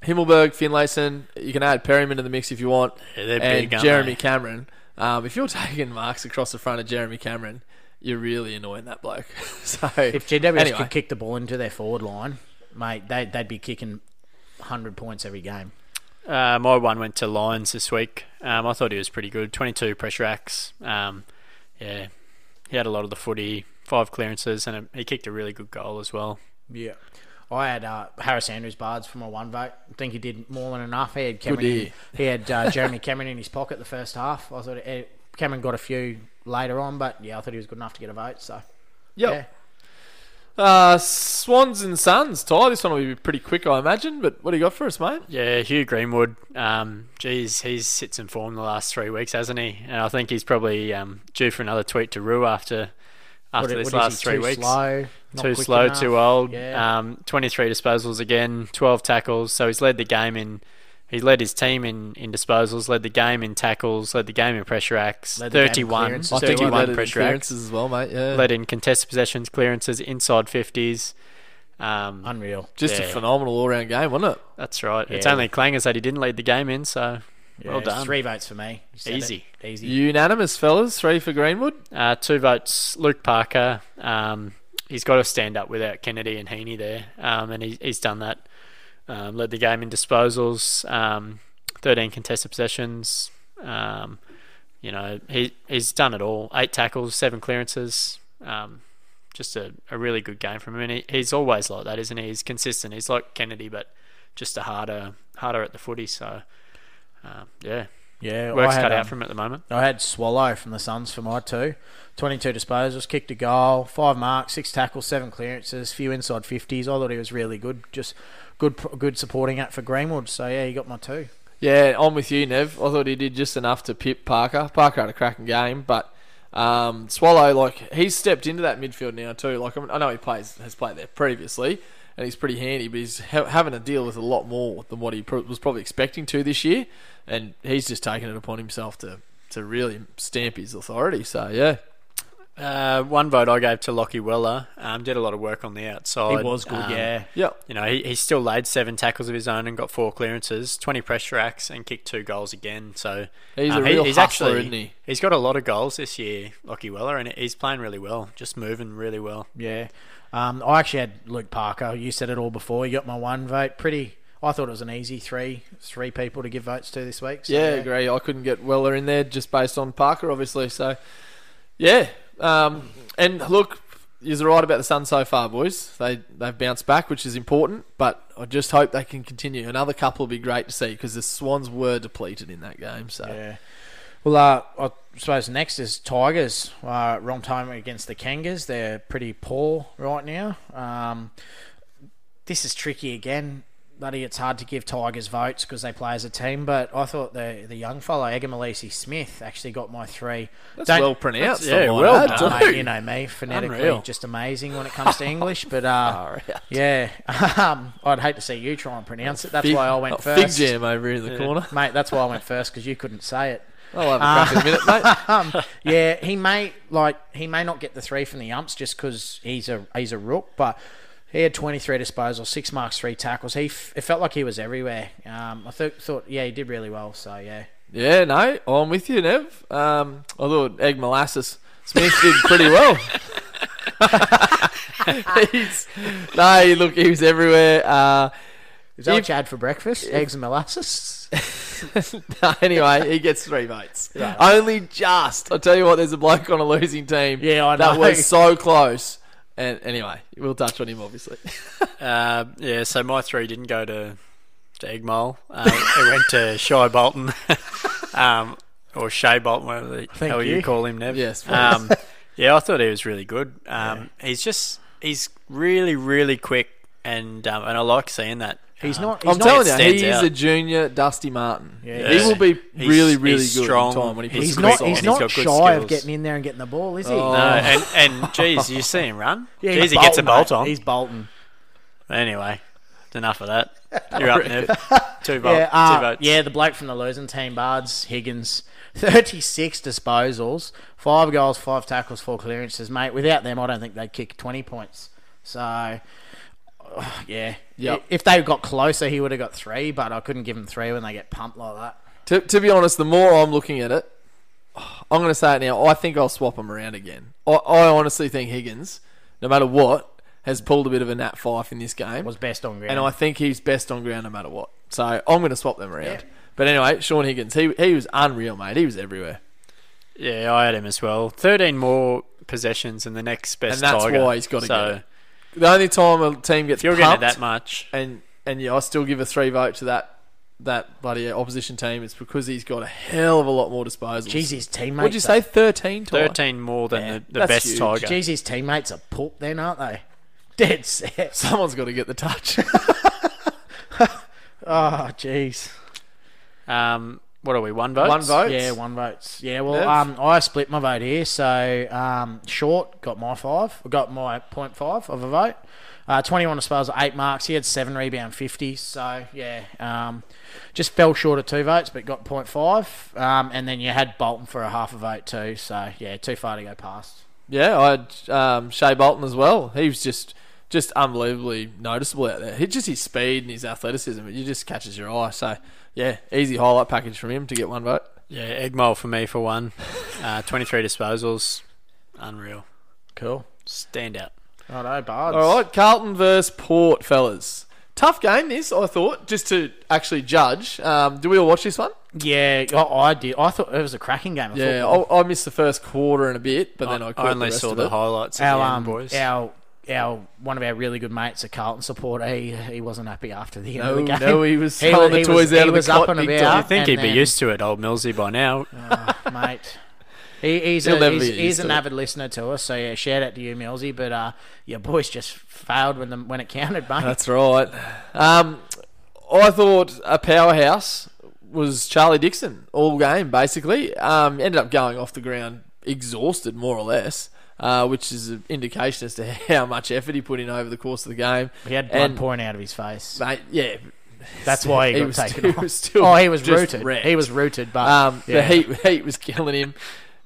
Himmelberg, Finlayson, you can add Perryman to the mix if you want, and big, Jeremy Cameron. If you're taking marks across the front of Jeremy Cameron, you're really annoying that bloke. So if GWS could kick the ball into their forward line, mate, they'd be kicking 100 points every game. My one went to Lyons this week. I thought he was pretty good. 22 pressure acts. He had a lot of the footy, 5 clearances, and he kicked a really good goal as well. Yeah. I had Harris Andrews Bards for my one vote. I think he did more than enough. He had Cameron. He had Jeremy Cameron in his pocket the first half. I thought Cameron got a few later on, but yeah, I thought he was good enough to get a vote. So, yeah. Swans and Suns, Ty. This one will be pretty quick, I imagine. But what do you got for us, mate? Yeah, Hugh Greenwood. He's sits in form the last 3 weeks, hasn't he? And I think he's probably due for another tweet to Roo after this last 3 weeks. Too slow, too old. Yeah. 23 disposals again, 12 tackles. So he's led the game in... He led his team in disposals, led the game in tackles, led the game in pressure acts, 31 pressure acts as well, mate. Yeah. Led in contested possessions, clearances, inside 50s. Unreal. Just a phenomenal all-round game, wasn't it? That's right. Yeah. It's only Clangers that he didn't lead the game in, so... Yeah, well done. 3 votes for me. Easy. Unanimous, fellas. 3 for Greenwood. 2 votes. Luke Parker. He's got to stand up without Kennedy and Heaney there, and he's done that. Led the game in disposals. 13 contested possessions. He's done it all. 8 tackles, 7 clearances. Just a really good game from him. And he's always like that, isn't he? He's consistent. He's like Kennedy, but just a harder at the footy. So. Work's cut out for him at the moment. I had Swallow from the Suns for my 2. 22 disposals, kicked a goal, 5 marks, 6 tackles, 7 clearances, few inside 50s. I thought he was really good. Just good supporting act for Greenwood. So, yeah, he got my 2. Yeah, I'm with you, Nev. I thought he did just enough to pip Parker. Parker had a cracking game, but Swallow, he's stepped into that midfield now too. I know he has played there previously, and he's pretty handy, but he's having to deal with a lot more than what he was probably expecting to this year, and he's just taken it upon himself to really stamp his authority. So, yeah. 1 vote I gave to Lachie Weller. Did a lot of work on the outside. He was good, yeah. Yep. He still laid 7 tackles of his own and got 4 clearances, 20 pressure acts, and kicked 2 goals again. So he's a real hustler, isn't he? He's got a lot of goals this year, Lachie Weller, and he's playing really well, just moving really well. Yeah. I actually had Luke Parker. You said it all before. You got my 1 vote. I thought it was an easy three people to give votes to this week. So yeah, I agree. I couldn't get Weller in there just based on Parker, obviously. So, yeah. And look, you're right about the Suns so far, boys. They've bounced back, which is important, but I just hope they can continue. Another couple will be great to see because the Swans were depleted in that game. So yeah. Well, I suppose next is Tigers. Wrong time against the Kangas. They're pretty poor right now. This is tricky again. Buddy, it's hard to give Tigers votes because they play as a team, but I thought the young fellow, Egamalisi Smith, actually got my 3. That's well pronounced. Yeah, well done. You know me, phonetically, unreal. Just amazing when it comes to English, but yeah, I'd hate to see you try and pronounce it. That's why I went first. Fig jam over in the corner. Mate, that's why I went first, because you couldn't say it. I'll have a crack in a minute, mate. He may not get the 3 from the umps just because he's a rook, but... He had 23 disposals, 6 marks, 3 tackles. It felt like he was everywhere. I thought he did really well. So, yeah. Yeah, no, I'm with you, Nev. I thought Egamalisi Smith did pretty well. He was everywhere. Is that what you had for breakfast? Eggs and molasses? No, anyway, he gets 3 votes. Right. Only just. I tell you what, there's a bloke on a losing team. Yeah, I know. That was so close. And anyway, we'll touch on him, obviously. So my 3 didn't go to Egmole. It went to Shai Bolton, or Shai Bolton, whatever the hell you call him, Nev. Yes. I thought he was really good. He's really, really quick, and I like seeing that. He's not. He's I'm not, telling you, he is a junior Dusty Martin. Yeah. He will be really good strong time when he puts the on. He's not shy of getting in there and getting the ball, is he? Oh. No, and geez, you see him run. Yeah, geez, he gets a bolt on. He's bolting. Anyway, enough of that. You're up, Nev. Two votes. Yeah, the bloke from the losing team, Bards Higgins, 36 disposals, 5 goals, 5 tackles, 4 clearances, mate. Without them, I don't think they'd kick 20 points. So. Yeah, yep. If they got closer, he would have got 3, but I couldn't give him 3 when they get pumped like that. To be honest, the more I'm looking at it, I'm going to say it now, I think I'll swap him around again. I honestly think Higgins, no matter what, has pulled a bit of a Nat Fyfe in this game. Was best on ground. And I think he's best on ground no matter what. So I'm going to swap them around. Yeah. But anyway, Sean Higgins, he was unreal, mate. He was everywhere. Yeah, I had him as well. 13 more possessions than the next best Tiger. And that's Tiger, why he's got to go. The only time a team gets pumped, getting it that much, and yeah, I still give a 3 vote to that bloody opposition team. It's because he's got a hell of a lot more disposals. Jeez, his teammates. What'd you say? 13. 13 more than the best huge. Tiger. Jeez, his teammates are poop then, aren't they? Dead set. Someone's got to get the touch. Oh, jeez. What are we, 1 vote? 1 vote? Yeah, 1 vote. Yeah, well, I split my vote here. So, Short got my 5. Got my 0.5 of a vote. 21 disposals, 8 marks. He had 7 rebound 50. So, yeah, just fell short of 2 votes, but got 0.5. And then you had Bolton for a half a vote too. So, yeah, too far to go past. Yeah, I had Shea Bolton as well. He was just unbelievably noticeable out there. Just his speed and his athleticism, it just catches your eye. So, yeah, easy highlight package from him to get 1 vote. Yeah, Eggmole for me for 1. 23 disposals. Unreal. Cool. Standout. Righto, Bards. All right, Carlton versus Port, fellas. Tough game this, I thought, just to actually judge. Do we all watch this one? Yeah, I did. I thought it was a cracking game. I missed the first quarter and a bit, but then I caught only saw the highlights. Boys. One of our really good mates, a Carlton supporter, he wasn't happy after the end of the game. No, he was throwing the toys out of the cot. I think he'd be used to it, old Millsy, by now. Oh, mate. He's an avid listener to us, so yeah, shout out to you, Millsy. But your boys just failed when it counted, mate. That's right. I thought a powerhouse was Charlie Dixon all game, basically. Ended up going off the ground exhausted, more or less. Which is an indication as to how much effort he put in over the course of the game. He had blood pouring out of his face. Mate, yeah. That's why he got taken off. He was rooted. Wrecked. He was rooted, but... The heat was killing him.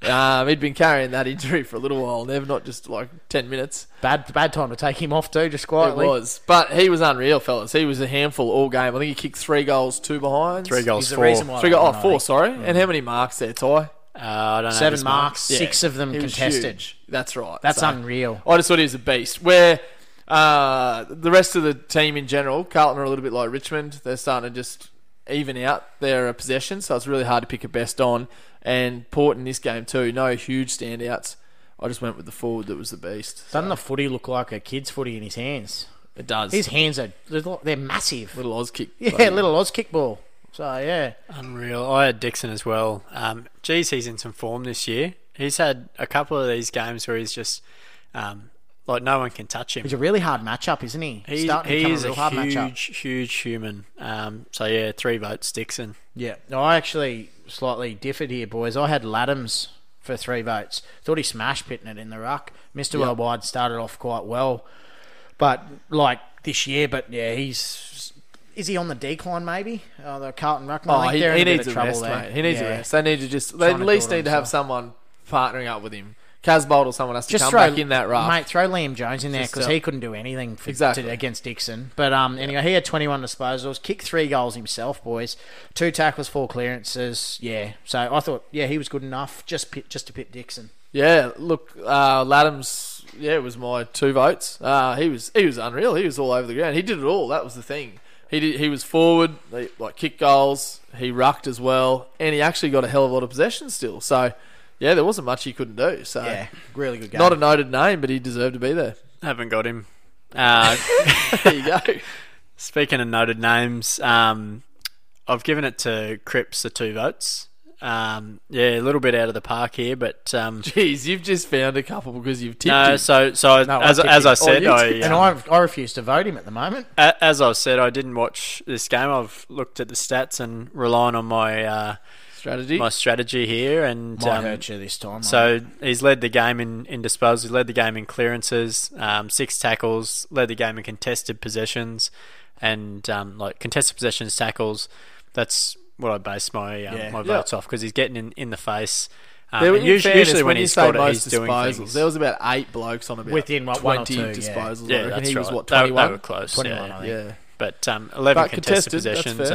He'd been carrying that injury for a little while, never not just like 10 minutes. Bad time to take him off too, just quietly. It was. But he was unreal, fellas. He was a handful all game. I think he kicked 3 goals, 2 behinds. 3 goals, 4. Four. Yeah. And how many marks there, Ty? I don't know. 7 marks, 6 of them contested. Huge. That's right. That's unreal. I just thought he was a beast. Where the rest of the team in general, Carlton are a little bit like Richmond. They're starting to just even out their possession, so it's really hard to pick a best on. And Port in this game too, no huge standouts. I just went with the forward that was the beast. So. Doesn't the footy look like a kid's footy in his hands? It does. His hands they're massive. Little Oz kick. Yeah, little Oz kick ball. So, yeah. Unreal. I had Dixon as well. Geez, he's in some form this year. He's had a couple of these games where he's just, no one can touch him. He's a really hard matchup, isn't he? He's a huge human. So, yeah, 3 votes, Dixon. Yeah. No, I actually slightly differed here, boys. I had Laddams for 3 votes. Thought he smashed pitting it in the ruck. Mr. Worldwide started off quite well, this year. But, yeah, is he on the decline, maybe? The Carlton ruckman. He needs a rest, mate. He needs a rest. They at least need to have someone partnering up with him. Casbolt or someone has to come back in that rough. Mate, throw Liam Jones in there because he couldn't do anything against Dixon. But anyway, he had 21 disposals, kicked 3 goals himself, boys. 2 tackles, 4 clearances. Yeah. So I thought, he was good enough just to pit Dixon. Yeah, look, Laddams, it was my 2 votes. He was unreal. He was all over the ground. He did it all. That was the thing. He was forward, kick goals. He rucked as well, and he actually got a hell of a lot of possessions still. So, yeah, there wasn't much he couldn't do. So, yeah, really good game. Not a noted name, but he deserved to be there. Haven't got him. There you go. Speaking of noted names, I've given it to Cripps the 2 votes. Yeah, a little bit out of the park here, but geez, you've just found a couple because you've tipped him. I refuse to vote him at the moment. As I said, I didn't watch this game. I've looked at the stats and relying on my strategy. My strategy here, and might hurt you this time. So he's led the game in disposals. He led the game in clearances, 6 tackles. Led the game in contested possessions, and contested possessions, tackles. That's what I base my votes off, because he's getting in the face. Usually when he's got it, he's doing things. There was about 8 blokes on about within 20 disposals. Yeah, that's he right. Was what 21. They were close. 21, yeah. I think. Yeah. But 11 contested possessions,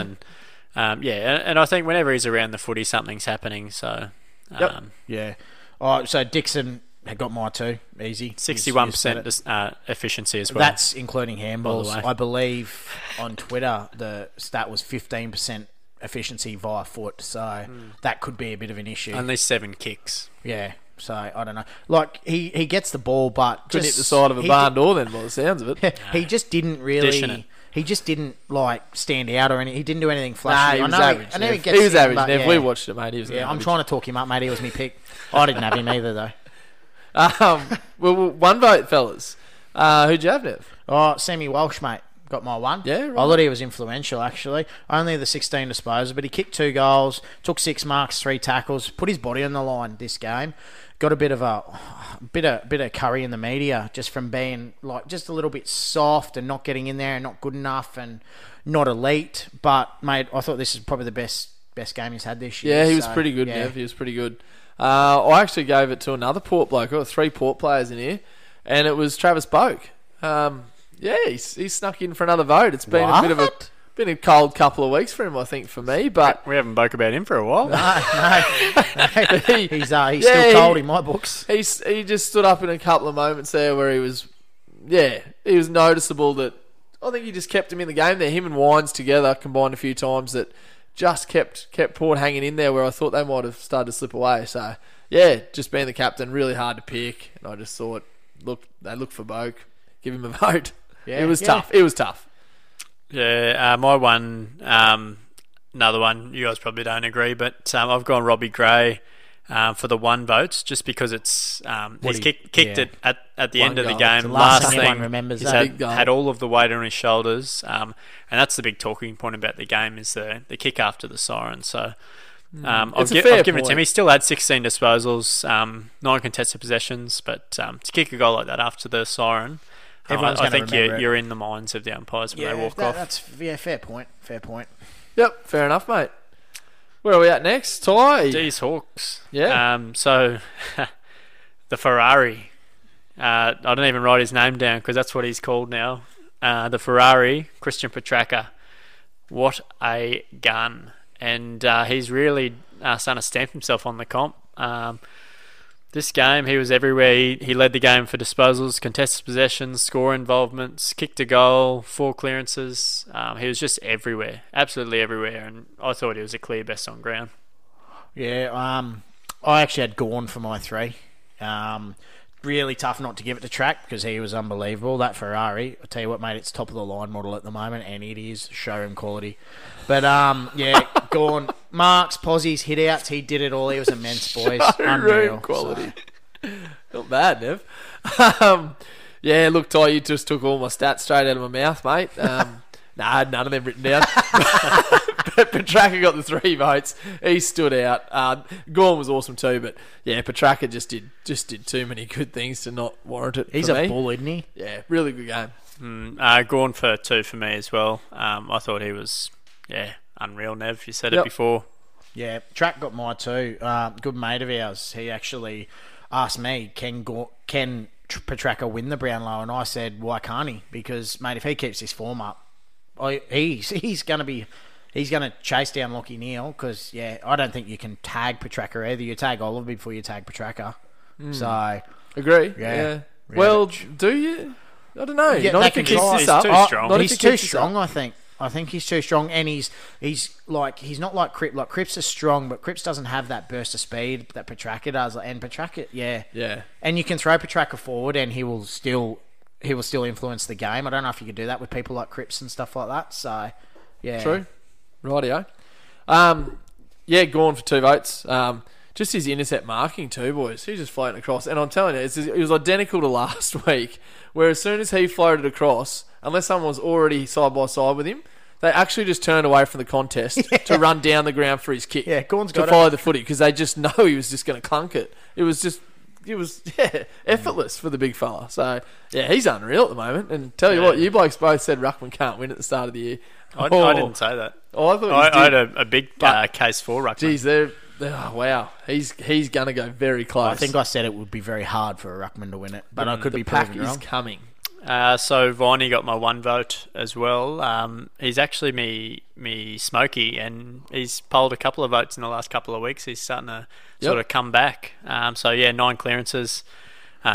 and and I think whenever he's around the footy, something's happening. So yeah. All right, so Dixon got my 2 easy. 61% efficiency as well. That's including handballs. I believe on Twitter the stat was 15%. Efficiency via foot, so that could be a bit of an issue. Only 7 kicks. Yeah, so I don't know. Like he gets the ball, but could hit the side of a barn door. Then, by the sounds of it, he just didn't really. He just didn't stand out or anything. He didn't do anything flashy. Nah, he was average. We watched it, mate. He was average. I'm trying to talk him up, mate. He was my pick. I didn't have him either, though. Well, one vote, fellas. Who'd you have, Nev? Oh, Sammy Walsh, mate. Got my 1. Yeah, right. I thought he was influential, actually. Only the 16 disposals, but he kicked 2 goals, took 6 marks, 3 tackles, put his body on the line this game. Got a bit of a bit of curry in the media just from being just a little bit soft and not getting in there and not good enough and not elite. But mate, I thought this is probably the best game he's had this year. Yeah, he was pretty good, yeah. Nev. He was pretty good. I actually gave it to another Port bloke. I've got 3 Port players in here, and it was Travis Boak. Yeah, he snuck in for another vote. It's been a bit of a cold couple of weeks for him, I think, for me. But we haven't spoke about him for a while. No. He's still cold in my books. He just stood up in a couple of moments there where he was noticeable that I think he just kept him in the game there. Him and Wines together combined a few times that just kept Port hanging in there where I thought they might have started to slip away. So yeah, just being the captain, really hard to pick. And I just thought, they look for Boak, give him a vote. Yeah, it was tough. It was tough. Yeah, my 1, another one, you guys probably don't agree, but I've gone Robbie Gray for the 1 votes, just because it's he's kicked it at the end of the game. Last thing anyone remembers, he's had all of the weight on his shoulders, and that's the big talking point about the game is the kick after the siren. So I've given it to him. He still had 16 disposals, 9 contested possessions, but to kick a goal like that after the siren... I think you're in the minds of the umpires when they walk off. That's fair point. Yep, fair enough, mate. Where are we at next? Ty. D's Hawks. Yeah. So the Ferrari. I don't even write his name down because that's what he's called now. The Ferrari, Christian Petracca. What a gun! And he's really starting to stamp himself on the comp. This game, he was everywhere. He led the game for disposals, contested possessions, score involvements, kicked a goal, 4 clearances. He was just everywhere, absolutely everywhere, and I thought he was a clear best on ground. Yeah, I actually had Gawn for my 3. Really tough not to give it to Track because he was unbelievable. That Ferrari, I tell you what, mate, it's top of the line model at the moment, and it is showroom quality. But Gawn. Marks, posies, hit-outs, he did it all. He was immense, boys. Unreal quality. So. Not bad, Nev. Ty, you just took all my stats straight out of my mouth, mate. I had none of them written down. But Petracca got the 3 votes. He stood out. Gawn was awesome too, but yeah, Petracca just did too many good things to not warrant it. He's a bull, isn't he? Yeah, really good game. Gawn for 2 for me as well. I thought he was, unreal, Nev. You said it before. Yeah, Track got my 2. Good mate of ours. He actually asked me, can Petracca win the Brownlow? And I said, why can't he? Because, mate, if he keeps this form up, he's going to chase down Lachie Neale because, I don't think you can tag Petracca either. You tag Oliver before you tag Petracca. So... Agree. Yeah. Well, do you? I don't know. Yeah, not if he keeps this up. He's too strong. He's too strong, I think. I think he's too strong, and he's not like Cripps. Like Cripps is strong, but Cripps doesn't have that burst of speed that Petracca does. And Petracca, and you can throw Petracca forward, and he will still influence the game. I don't know if you could do that with people like Cripps and stuff like that. So, yeah, true, rightio. Yeah, Gawn for 2 votes. Just his intercept marking too, boys. He's just floating across. And I'm telling you, it was identical to last week, where as soon as he floated across, unless someone was already side by side with him, they actually just turned away from the contest to run down the ground for his kick. Yeah, Gawn's got to follow the footy, because they just know he was just going to clunk it. It was effortless for the big fella. So, yeah, he's unreal at the moment. And tell you what, you blokes both said Ruckman can't win at the start of the year. I didn't say that. Oh, I thought I had a big case for Ruckman. Geez, wow. He's going to go very close. I think I said it would be very hard for a Ruckman to win it, but I could be proven wrong. The pack is coming. So Viney got my 1 vote as well. He's actually me Smokey, and he's polled a couple of votes in the last couple of weeks. He's starting to sort of come back. So yeah, 9 clearances,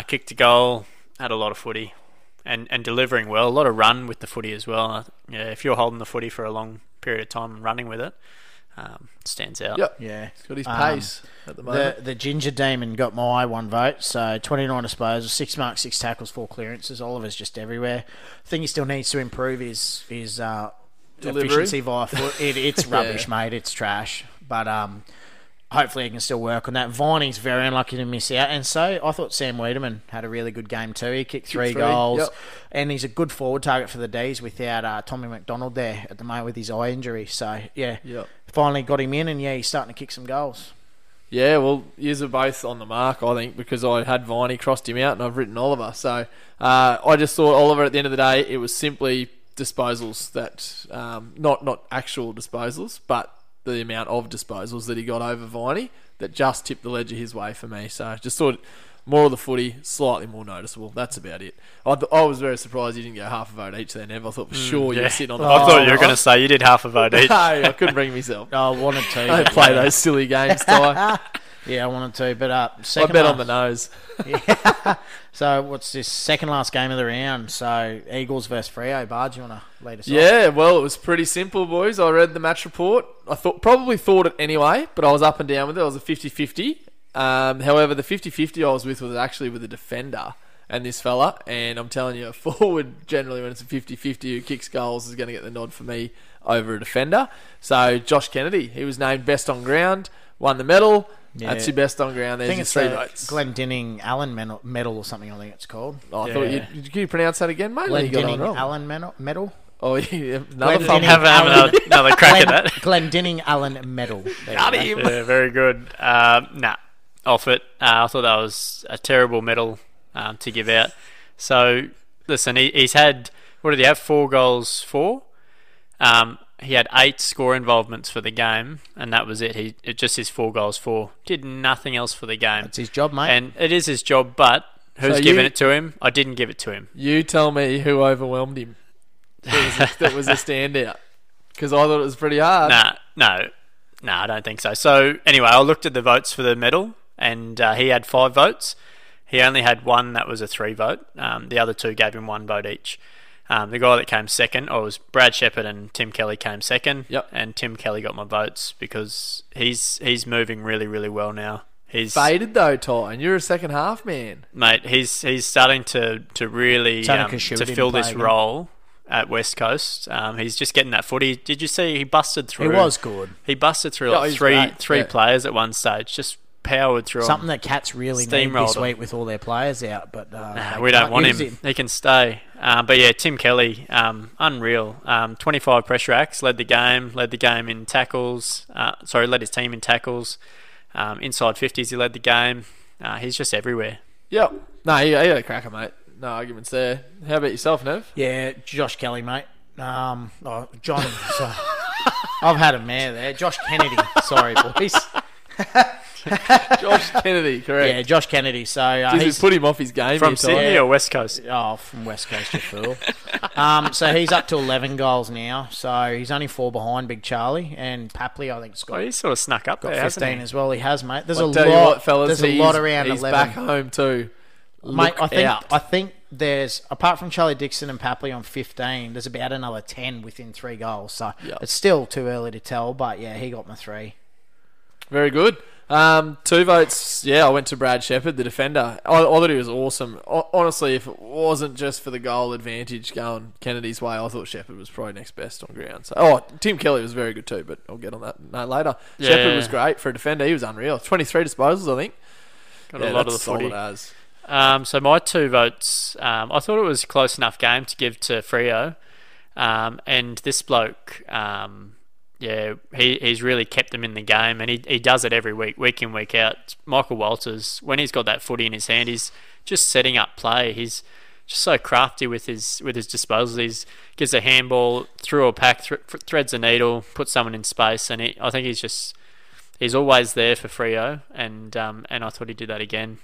kicked a goal, had a lot of footy, and delivering well. A lot of run with the footy as well. Yeah, if you're holding the footy for a long period of time and running with it, stands out. Yep. Yeah, he's got his pace at the moment. The Ginger Demon got my 1 vote, so 29 disposals, 6 marks, 6 tackles, 4 clearances. Oliver's just everywhere. The thing he still needs to improve is efficiency via foot. It's rubbish, mate. It's trash. But hopefully he can still work on that. Viney's very unlucky to miss out, and so I thought Sam Wiedemann had a really good game too. He kicked three goals, and he's a good forward target for the D's without Tommy McDonald there at the moment with his eye injury. So yeah. Yep. Finally got him in, and yeah, he's starting to kick some goals. Yeah, well, yous are both on the mark, I think, because I had Viney, crossed him out, and I've written Oliver. So I just thought Oliver, at the end of the day, it was simply disposals that, not actual disposals, but the amount of disposals that he got over Viney that just tipped the ledger his way for me. So just thought more of the footy, slightly more noticeable. That's about it. I was very surprised you didn't go half a vote each then, Ev. I thought for sure you were sitting on the... I thought you were going to say you did half a vote each. No, I couldn't bring myself. I wanted to. I don't play those silly games, Ty. Yeah, I wanted to, but second I bet last... on the nose. Yeah. So what's this second last game of the round? So Eagles versus Freo. Bard, do you want to lead us on? Yeah, well, it was pretty simple, boys. I read the match report. I probably thought it anyway, but I was up and down with it. I was a 50-50. However, the 50-50 I was with was actually with a defender and this fella. And I'm telling you, a forward, generally when it's a 50-50 who kicks goals, is going to get the nod for me over a defender. So Josh Kennedy, he was named best on ground, won the medal. Yeah. That's your best on ground. There's your 3 votes. Glendinning Allen Medal or something, I think it's called. Oh, I thought you pronounce that again, mate? Glendinning Allen Medal. Oh, yeah. Another crack at that. Glendinning Allen Medal. Got him. Yeah, very good. Off it. I thought that was a terrible medal to give out. So listen, he's had, what did he have? 4 goals. He had 8 score involvements for the game, and that was it. It just his 4 goals. Did nothing else for the game. It's his job, mate. And it is his job, but who's giving it to him? I didn't give it to him. You tell me who overwhelmed him. That was a standout, because I thought it was pretty hard. No, I don't think so. So anyway, I looked at the votes for the medal, and he had 5 votes. He only had 1 that was a 3 vote. The other 2 gave him 1 vote each. The guy that came second was Brad Shepherd, and Tim Kelly came second. Yep. And Tim Kelly got my votes because he's moving really, really well now. He's faded though, Ty, and you're a second half man, mate. He's starting to really to fill this role at West Coast. He's just getting that footy. Did you see he busted through? He was good. He busted through three players at one stage. Just powered through something that Cats really need this week with all their players out, but we don't want him. He can stay. But yeah, Tim Kelly, unreal. 25 pressure acts, led the game in tackles. Led his team in tackles. Inside 50s, he led the game. He's just everywhere. Yep. No, he had a cracker, mate. No arguments there. How about yourself, Nev? Yeah, Josh Kelly, mate. John. Sorry. I've had a mare there. Josh Kennedy. Sorry, boys. Josh Kennedy, correct. Yeah, Josh Kennedy. So he's put him off his game. From Sydney or West Coast? Oh, from West Coast, you fool. So he's up to 11 goals now. So he's only 4 behind Big Charlie, and Papley, I think, has got. Oh, he's sort of snuck up there, 15 as well. He has, mate. There's a lot around 11. He's back home too, mate. I think there's, apart from Charlie Dixon and Papley on 15, there's about another 10 within 3 goals. So it's still too early to tell, but yeah, he got my 3. Very good. Two votes, yeah, I went to Brad Shepherd, the defender. I thought he was awesome. Honestly, if it wasn't just for the goal advantage going Kennedy's way, I thought Shepherd was probably next best on ground. So, Tim Kelly was very good too, but I'll get on that later. Yeah. Shepherd was great for a defender. He was unreal. 23 disposals, I think. Got a lot of the footy. So my two votes, I thought it was a close enough game to give to Freo. And this bloke... yeah, he's really kept them in the game, and he does it every week, week in, week out. Michael Walters, when he's got that footy in his hand, he's just setting up play. He's just so crafty with his disposals. He gives a handball, through a pack, threads a needle, puts someone in space, and I think he's always there for Freo, and I thought he did that again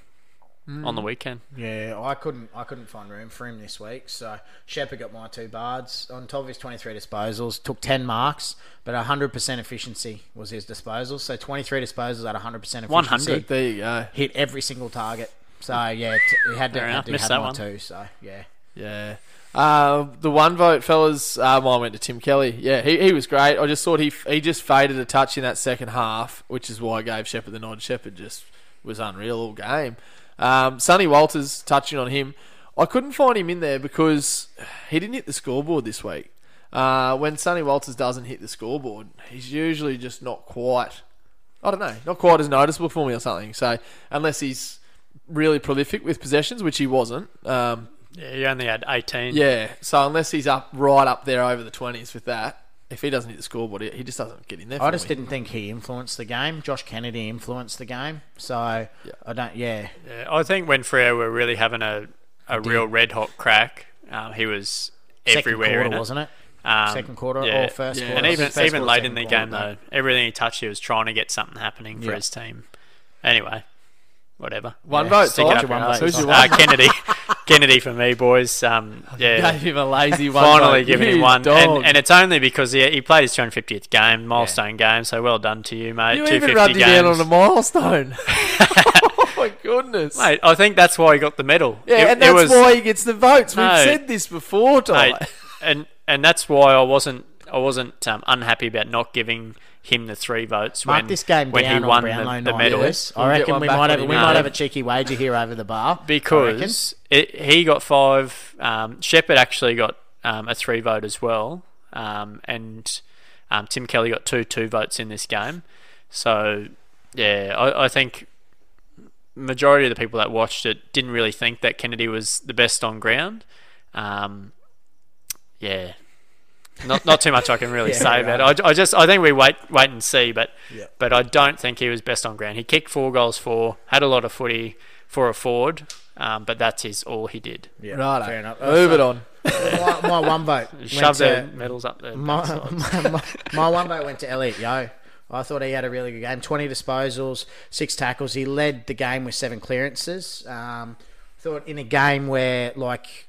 on the weekend. Yeah, I couldn't find room for him this week, so Shepherd got my two bards. On top of his 23 disposals, took 10 marks, but 100% efficiency was his disposal. So 23 disposals at 100% efficiency. 100, there you go. Hit every single target. So yeah, he had to have one too. So yeah. Yeah. The one vote, fellas, mine went to Tim Kelly. Yeah, he was great. I just thought he just faded a touch in that second half, which is why I gave Shepherd the nod. Shepherd just was unreal all game. Sonny Walters, touching on him, I couldn't find him in there because he didn't hit the scoreboard this week. When Sonny Walters doesn't hit the scoreboard, he's usually just not quite as noticeable for me or something. So unless he's really prolific with possessions, which he wasn't, yeah, he only had 18. Yeah, so unless he's right up there over the 20s with that, if he doesn't hit the scoreboard, he just doesn't get in there. I just didn't think he influenced the game. Josh Kennedy influenced the game. So, yeah. Yeah, I think when Freo were really having a real red-hot crack, he was everywhere. Second quarter, wasn't it? Second quarter or first quarter. And even late in the game, though, everything he touched, he was trying to get something happening for his team. Anyway, whatever. One vote. Who's your one? Kennedy. Kennedy for me, boys. Gave him a lazy one. Finally giving him one. And it's only because he played his 250th game, milestone game, so well done to you, mate. You even rubbed him down on a milestone. Oh, my goodness. Mate, I think that's why he got the medal. Yeah, and that's why he gets the votes. We've said this before, Ty. Mate, and that's why I wasn't unhappy about not giving him the three votes when he won the medal. Yes. I reckon we might have a cheeky wager here over the bar. Because he got 5. Shepherd actually got a 3 vote as well. And Tim Kelly got two votes in this game. So, yeah, I think majority of the people that watched it didn't really think that Kennedy was the best on ground. Yeah. Not too much I can really say about it. I think we wait and see, but I don't think he was best on ground. He kicked 4 goals for, had a lot of footy for a forward, but that's all he did. Yeah, right, fair enough. Move it on. My one vote. Shove their medals up there. My one vote went to Elliot Yeo. I thought he had a really good game. 20 disposals, 6 tackles. He led the game with 7 clearances. Thought in a game where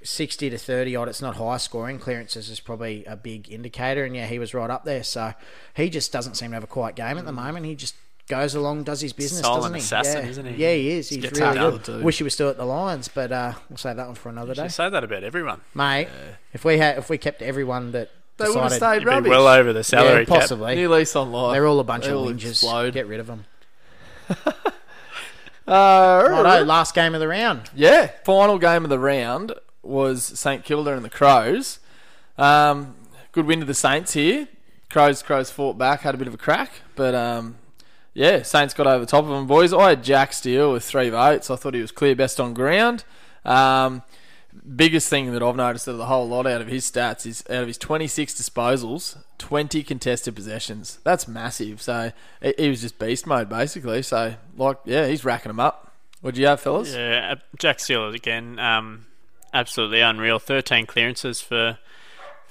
60 to 30 odd, it's not high scoring, clearances is probably a big indicator, and he was right up there. So he just doesn't seem to have a quiet game at the moment. He just goes along, does his business, doesn't he? Silent assassin, isn't he? Yeah, he is. He's really good. Too. Wish he was still at the Lions, but we'll save that one for another day. You say that about everyone, mate. Yeah. If we kept everyone that they would have stayed rubbish. You'd be well over the salary cap. Possibly. New lease on life. They're all a bunch of ninjas. Get rid of them. Last game of the round. Yeah, final game of the round was St Kilda and the Crows. Good win to the Saints here. Crows fought back, had a bit of a crack, but Saints got over the top of them, boys. I had Jack Steele with 3 votes. I thought he was clear best on ground. Biggest thing that I've noticed out of the whole lot, out of his stats, is out of his 26 disposals, 20 contested possessions. That's massive. So he was just beast mode basically. So he's racking them up. What do you have, fellas? Yeah, Jack Steele again. Absolutely unreal. 13 clearances for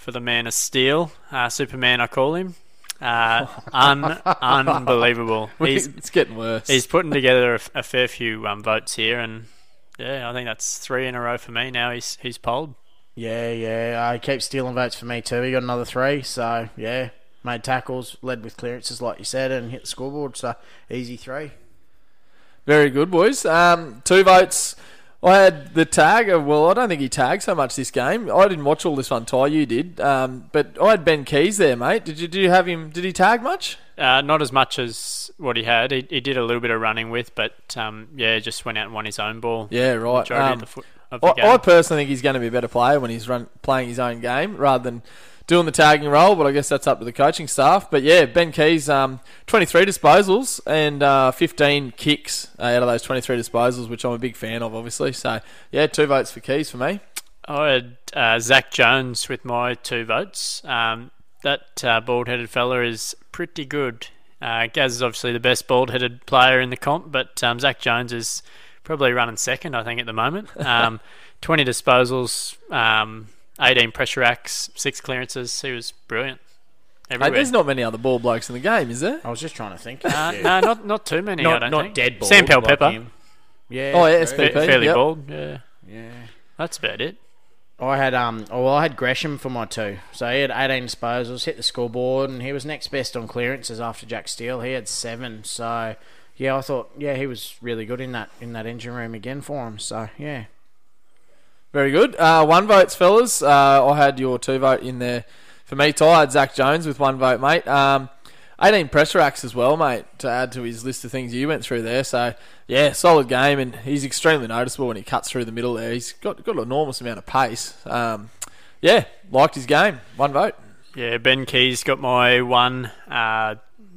the man of steel. Superman, I call him. Unbelievable. It's getting worse. He's putting together a fair few votes here, and. Yeah, I think that's 3 in a row for me now. He's polled. Yeah. He keeps stealing votes for me too. He got another 3, so yeah. Made tackles, led with clearances, like you said, and hit the scoreboard. So easy 3. Very good, boys. 2 votes. I had the tag. Well, I don't think he tagged so much this game. I didn't watch all this one, Ty. You did. But I had Ben Keys there, mate. Did you have him? Did he tag much? Not as much as what he had. He did a little bit of running with, but just went out and won his own ball. Yeah, right. I personally think he's going to be a better player when he's playing his own game rather than doing the tagging role, but I guess that's up to the coaching staff. But yeah, Ben Key's 23 disposals and 15 kicks out of those 23 disposals, which I'm a big fan of, obviously. So yeah, 2 votes for Keys for me. I had Zach Jones with my 2 votes. That bald-headed fella is pretty good. Gaz is obviously the best bald-headed player in the comp, but Zach Jones is probably running second, I think, at the moment. 20 disposals, 18 pressure acts, 6 clearances. He was brilliant. Hey, there's not many other ball blokes in the game, is there? I was just trying to think. Not too many, I don't think. Not dead ball. Sam Pell-Pepper. Like yeah. Oh, yeah, SPP. Fairly bald, yeah. Yeah. That's about it. I had Gresham for my 2. So he had 18 disposals, hit the scoreboard, and he was next best on clearances after Jack Steele. He had 7. So, yeah, I thought, he was really good in that engine room again for him. So, yeah. Very good. 1 votes, fellas. I had your 2 vote in there. For me, Ty, I had Zach Jones with 1 vote, mate. 18 pressure acts as well, mate, to add to his list of things you went through there. So, yeah, solid game, and he's extremely noticeable when he cuts through the middle there. He's got an enormous amount of pace. Liked his game. 1 vote. Yeah, Ben Key's got my 1.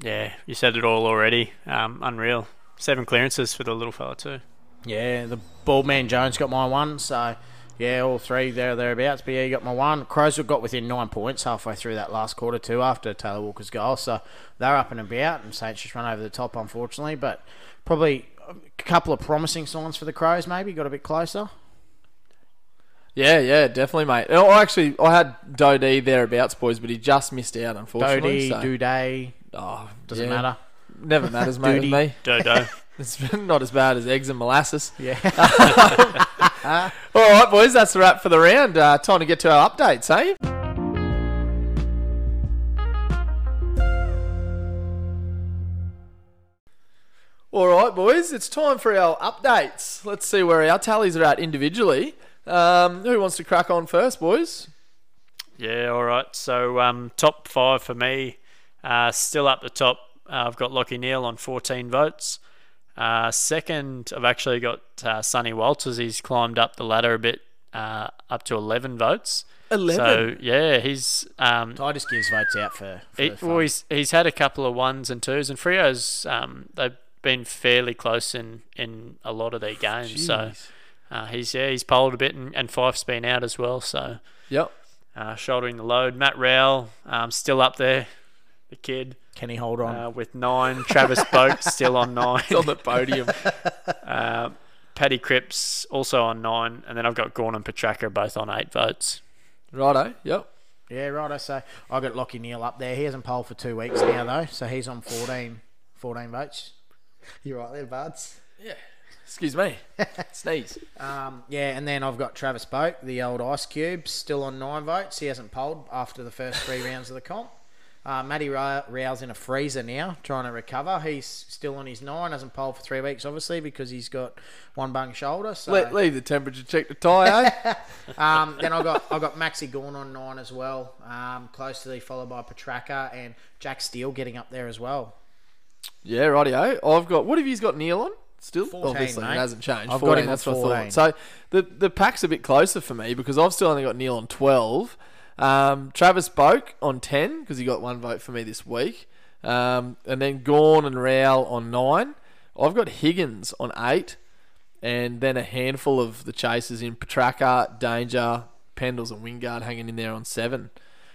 You said it all already. Unreal. 7 clearances for the little fella too. Yeah, the bald man Jones got my 1, so... Yeah, all 3 there or thereabouts. But yeah, you got my 1. Crows have got within 9 points halfway through that last quarter too after Taylor Walker's goal. So they're up and about, and Saints just run over the top, unfortunately. But probably a couple of promising signs for the Crows maybe. Got a bit closer. Yeah, definitely, mate. Oh, actually, I had Dodie thereabouts, boys, but he just missed out, unfortunately. Dodie, so. Oh, doesn't matter. Never matters, mate, with me. Dodo. It's not as bad as eggs and molasses. Yeah. All right, boys, that's the wrap for the round. Time to get to our updates, eh? All right, boys, it's time for our updates. Let's see where our tallies are at individually. Who wants to crack on first, boys? Yeah, all right. So top 5 for me, still up the top. I've got Lachie Neale on 14 votes. Second, I've actually got Sonny Walters. He's climbed up the ladder a bit, up to 11 votes. 11? So, yeah, he's... I just gives votes out for he's had a couple of 1s and 2s, and Frio's, they've been fairly close in a lot of their games. Jeez. So he's polled a bit, and Fife's been out as well. So, yep. Shouldering the load. Matt Rowell, still up there, the kid. Can he hold on? With 9. Travis Boak still on 9. He's on the podium. Paddy Cripps also on 9. And then I've got Gawn and Petracca both on 8 votes. Righto, yep. Yeah, righto. So I've got Lachie Neale up there. He hasn't polled for 2 weeks now, though. So he's on 14 votes. You right there, buds? Yeah. Excuse me. Sneeze. And then I've got Travis Boak, the old Ice Cube, still on 9 votes. He hasn't polled after the first 3 rounds of the comp. Matty Rowell's in a freezer now, trying to recover. He's still on his 9, hasn't polled for 3 weeks, obviously, because he's got one bung shoulder. So leave the temperature check to tie, eh? Then I got Maxi Gown on 9 as well, closely followed by Petracca and Jack Steele getting up there as well. Yeah, rightio. I've got. What have you got Neale on? Still 14, obviously, mate. It hasn't changed. I've 14, got him that's on 14. What I thought. So the pack's a bit closer for me because I've still only got Neale on 12. Travis Boak on 10 because he got 1 vote for me this week, and then Gawn and Rowell on 9. I've got Higgins on 8, and then a handful of the chasers in Petracca, Danger, Pendles and Wingard hanging in there on 7.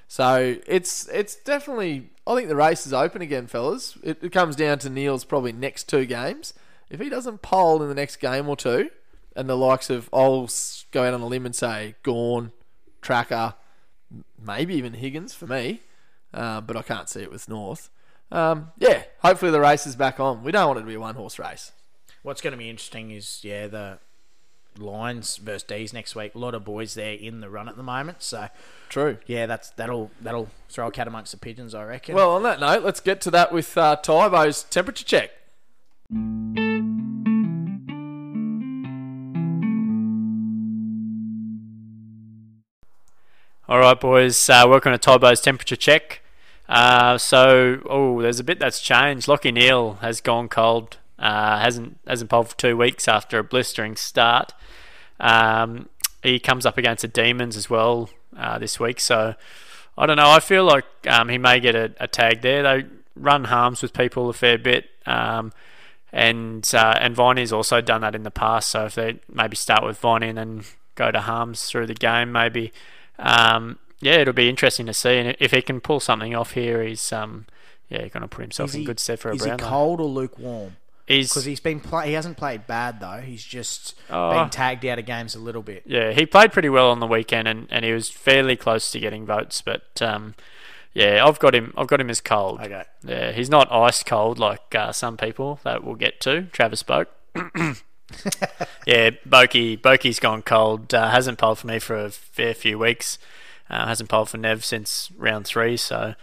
So it's definitely, I think the race is open again, fellas. It comes down to Neale's probably next 2 games. If he doesn't poll in the next game or 2, and the likes of, I'll go out on a limb and say Gawn, Petracca, maybe even Higgins for me, but I can't see it with North. Hopefully the race is back on. We don't want it to be a one-horse race. What's going to be interesting is, the Lions versus D's next week. A lot of boys there in the run at the moment. So true. Yeah, that'll throw a cat amongst the pigeons, I reckon. Well, on that note, let's get to that with Tybo's temperature check. All right, boys, welcome to Tybo's temperature check. There's a bit that's changed. Lachie Neale has gone cold. Hasn't bowled for 2 weeks after a blistering start. He comes up against the Demons as well this week. So I don't know. I feel like he may get a tag there. They run harms with people a fair bit. And Viney's also done that in the past. So if they maybe start with Viney and then go to harms through the game, maybe. It'll be interesting to see. And if he can pull something off here, he's going to put himself in good stead for a Brownlow. Is he cold or lukewarm? Because he hasn't played bad though. He's just been tagged out of games a little bit. Yeah, he played pretty well on the weekend, and he was fairly close to getting votes. But I've got him as cold. Okay. Yeah, he's not ice cold like some people that we'll get to. Travis Boak. Yeah, Boakie's gone cold. Hasn't polled for me for a fair few weeks. Hasn't polled for Nev since round 3. So.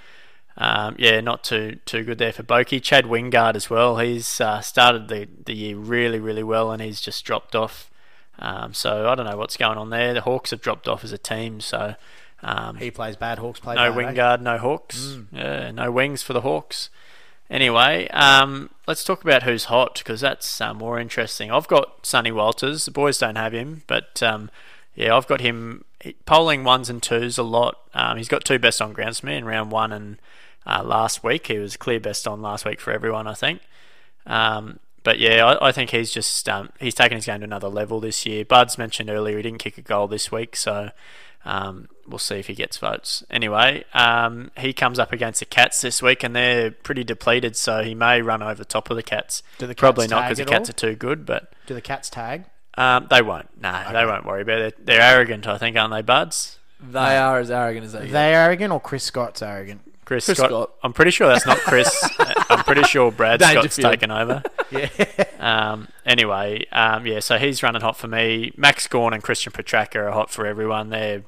Not too good there for Boakey. Chad Wingard as well. He's started the year really, really well, and he's just dropped off. So I don't know what's going on there. The Hawks have dropped off as a team. So he plays bad. Hawks play bad. No Wingard, no Hawks. Mm. Yeah, no wings for the Hawks. Anyway, let's talk about who's hot, because that's more interesting. I've got Sonny Walters. The boys don't have him, but I've got him polling 1s and 2s a lot. He's got 2 best on grounds for me in round 1 and last week. He was clear best on last week for everyone, I think. I think he's just he's taken his game to another level this year. Bud's mentioned earlier he didn't kick a goal this week, so we'll see if he gets votes. Anyway, he comes up against the Cats this week, and they're pretty depleted, so he may run over top of the Cats. Do the Cats probably not, because the Cats are too good. But do the Cats tag? They won't. No, okay. They won't worry about it. They're arrogant, I think, aren't they, Buds? They are as arrogant as they get. They arrogant, or Chris Scott's arrogant? Chris Scott. I'm pretty sure that's not Chris. I'm pretty sure Brad Scott's taken over. Yeah. So he's running hot for me. Max Gown and Christian Petracca are hot for everyone. They're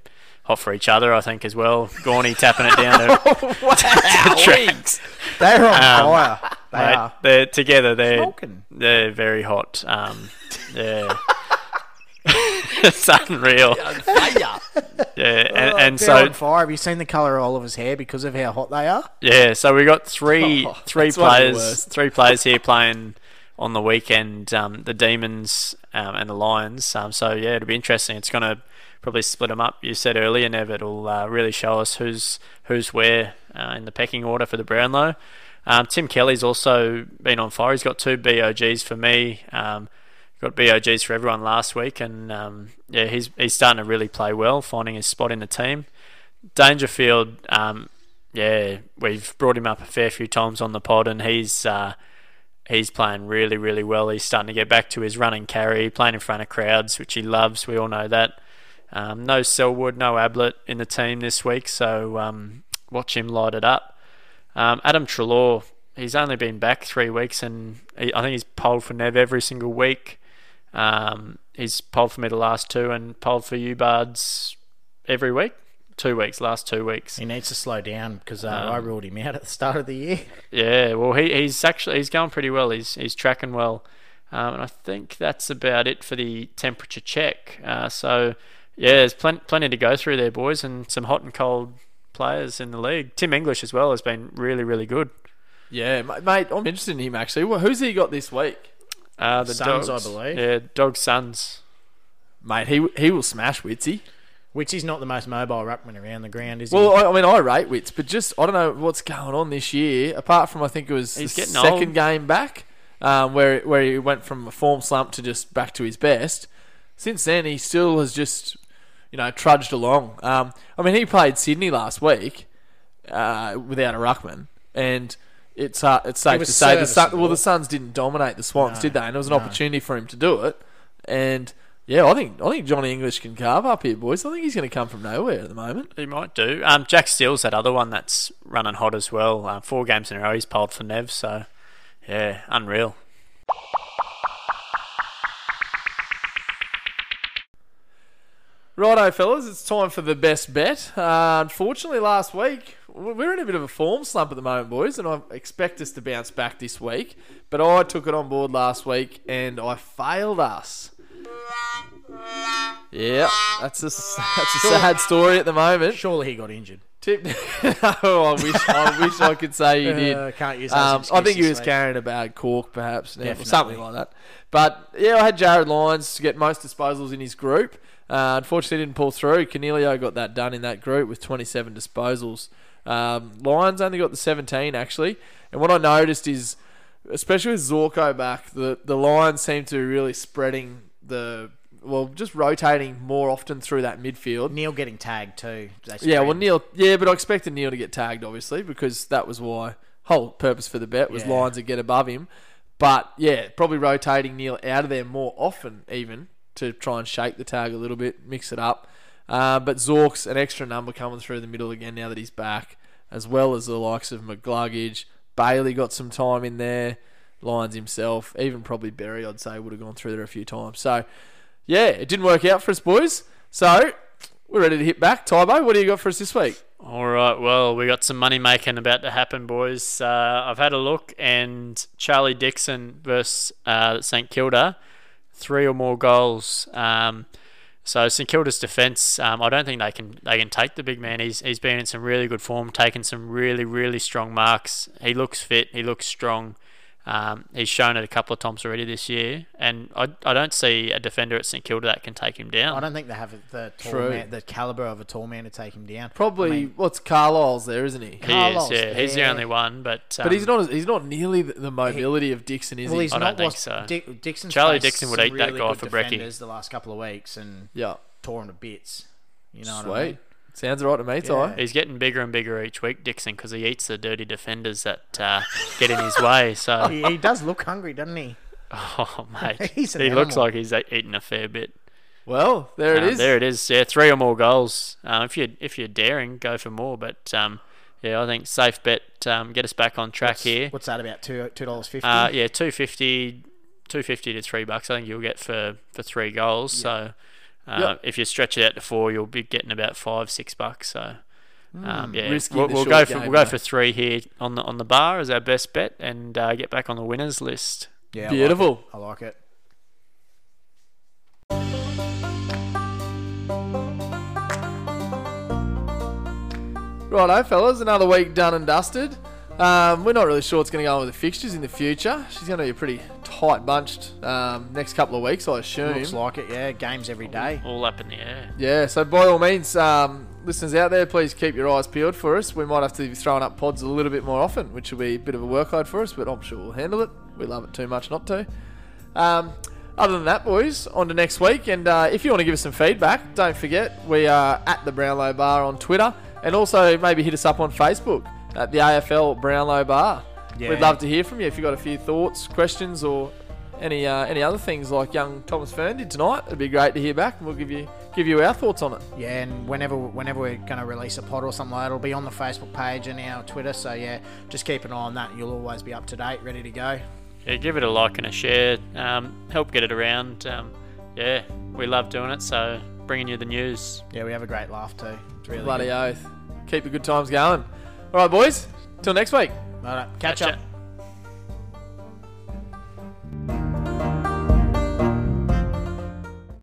hot for each other, I think, as well. Gorny tapping it down to Tracks. They're on fire. They are. They're together. They're very hot. Yeah. It's unreal. Yeah, and so on fire. Have you seen the colour of Oliver's hair because of how hot they are? Yeah, so we got three players here playing on the weekend, the Demons and the Lions. It'll be interesting. It's going to probably split them up. You said earlier, Nev, it'll really show us who's where in the pecking order for the Brownlow. Tim Kelly's also been on fire. He's got 2 BOGs for me. Got BOGs for everyone last week, and he's starting to really play well, finding his spot in the team. Dangerfield, we've brought him up a fair few times on the pod, and he's playing really, really well. He's starting to get back to his run and carry, playing in front of crowds, which he loves. We all know that. No Selwood, no Ablett in the team this week, so watch him light it up. Adam Treloar, he's only been back 3 weeks, and I think he's polled for Nev every single week. He's polled for me the last 2 and polled for you, Bards, every week. 2 weeks, last 2 weeks. He needs to slow down, because I ruled him out at the start of the year. Yeah, well, he's going pretty well. He's tracking well. And I think that's about it for the temperature check. There's plenty to go through there, boys, and some hot and cold players in the league. Tim English as well has been really, really good. Yeah, mate, I'm interested in him, actually. Well, who's he got this week? The Suns, I believe. Yeah, Dogs Suns. Mate, he will smash Witsy. Witsy's not the most mobile ruckman around the ground, is he? Well, I rate Wits, but just I don't know what's going on this year. Apart from I think it was his second game back, where he went from a form slump to just back to his best. Since then, he still has just trudged along. He played Sydney last week without a ruckman, and. It's safe to say the Suns didn't dominate the Swans, did they? And it was an opportunity for him to do it. And I think Johnny English can carve up here, boys. I think he's going to come from nowhere at the moment. He might do. Jack Steele's that other one that's running hot as well. 4 games in a row he's polled for Nev, so yeah, unreal. Righto, fellas, it's time for the best bet. Unfortunately, last week, we're in a bit of a form slump at the moment, boys, and I expect us to bounce back this week. But I took it on board last week, and I failed us. Yeah, that's a sad story at the moment. Surely he got injured. Tip. Oh, I wish I could say you did. Can't use those excuses, I think he was carrying about a cork, perhaps, now, something like that. But yeah, I had Jared Lyons to get most disposals in his group. Unfortunately, he didn't pull through. Cornelio got that done in that group with 27 disposals. Lyons only got the 17 actually. And what I noticed is, especially with Zorko back, the Lions seem to be really spreading the. Well, just rotating more often through that midfield. Neale getting tagged too. Yeah, well, Neale... Yeah, but I expected Neale to get tagged, obviously, because that was why... Whole purpose for the bet was Lions to get above him. But, yeah, probably rotating Neale out of there more often, even, to try and shake the tag a little bit, mix it up. But Zork's an extra number coming through the middle again now that he's back, as well as the likes of McGluggage. Bailey got some time in there. Lions himself. Even probably Berry, I'd say, would have gone through there a few times. So... yeah, it didn't work out for us, boys. So, we're ready to hit back. Tybo, what do you got for us this week? All right, well, we got some money-making about to happen, boys. I've had a look, and Charlie Dixon versus St Kilda, 3 or more goals. So, St Kilda's defence, I don't think they can take the big man. He's been in some really good form, taking some really, really strong marks. He looks fit. He looks strong. He's shown it a couple of times already this year, and I don't see a defender at St Kilda that can take him down. I don't think they have the tall man, the calibre of a tall man to take him down. Probably, what's Carlisle's there, isn't he? Carlisle's is, yeah. He's the only one, but he's not nearly the mobility of Dixon, is he? Well, he's not, I don't think so. Charlie Dixon would eat that guy for brekkie the last couple of weeks, and tore him to bits. You know what I mean? Sounds right to me, Ty. He's getting bigger and bigger each week, Dixon, because he eats the dirty defenders that get in his way. So he does look hungry, doesn't he? Oh, mate. He looks like he's eating a fair bit. Well, there it is. There it is. Yeah, 3 or more goals. If you're daring, go for more. But, yeah, I think safe bet. Get us back on track here. What's that, about $2.50? Yeah, $2.50 to $3, I think you'll get for 3 goals. Yeah. So... if you stretch it out to 4, you'll be getting about $5-6. So, we'll go for 3 here on the bar as our best bet, and get back on the winners list. Yeah, beautiful. I like it. Righto, fellas, another week done and dusted. We're not really sure what's going to go on with the fixtures in the future. She's going to be a pretty tight bunched next couple of weeks, I assume. Looks like it, yeah. Games every day. All up in the air. Yeah, so by all means, listeners out there, please keep your eyes peeled for us. We might have to be throwing up pods a little bit more often, which will be a bit of a workload for us, but I'm sure we'll handle it. We love it too much not to. Other than that, boys, on to next week. And if you want to give us some feedback, don't forget, we are at the Brownlow Bar on Twitter, and also maybe hit us up on Facebook at the AFL Brownlow Bar. Yeah. We'd love to hear from you if you've got a few thoughts, questions, or any other things like young Thomas Fern did tonight. It'd be great to hear back, and we'll give you our thoughts on it. Yeah, and whenever we're going to release a pod or something like that, it'll be on the Facebook page and our Twitter. So, yeah, just keep an eye on that. You'll always be up to date, ready to go. Yeah, give it a like and a share. Help get it around. Yeah, we love doing it, so bringing you the news. Yeah, we have a great laugh too. It's really bloody good. Oath. Keep the good times going. All right, boys. Till next week. All right. Catch up.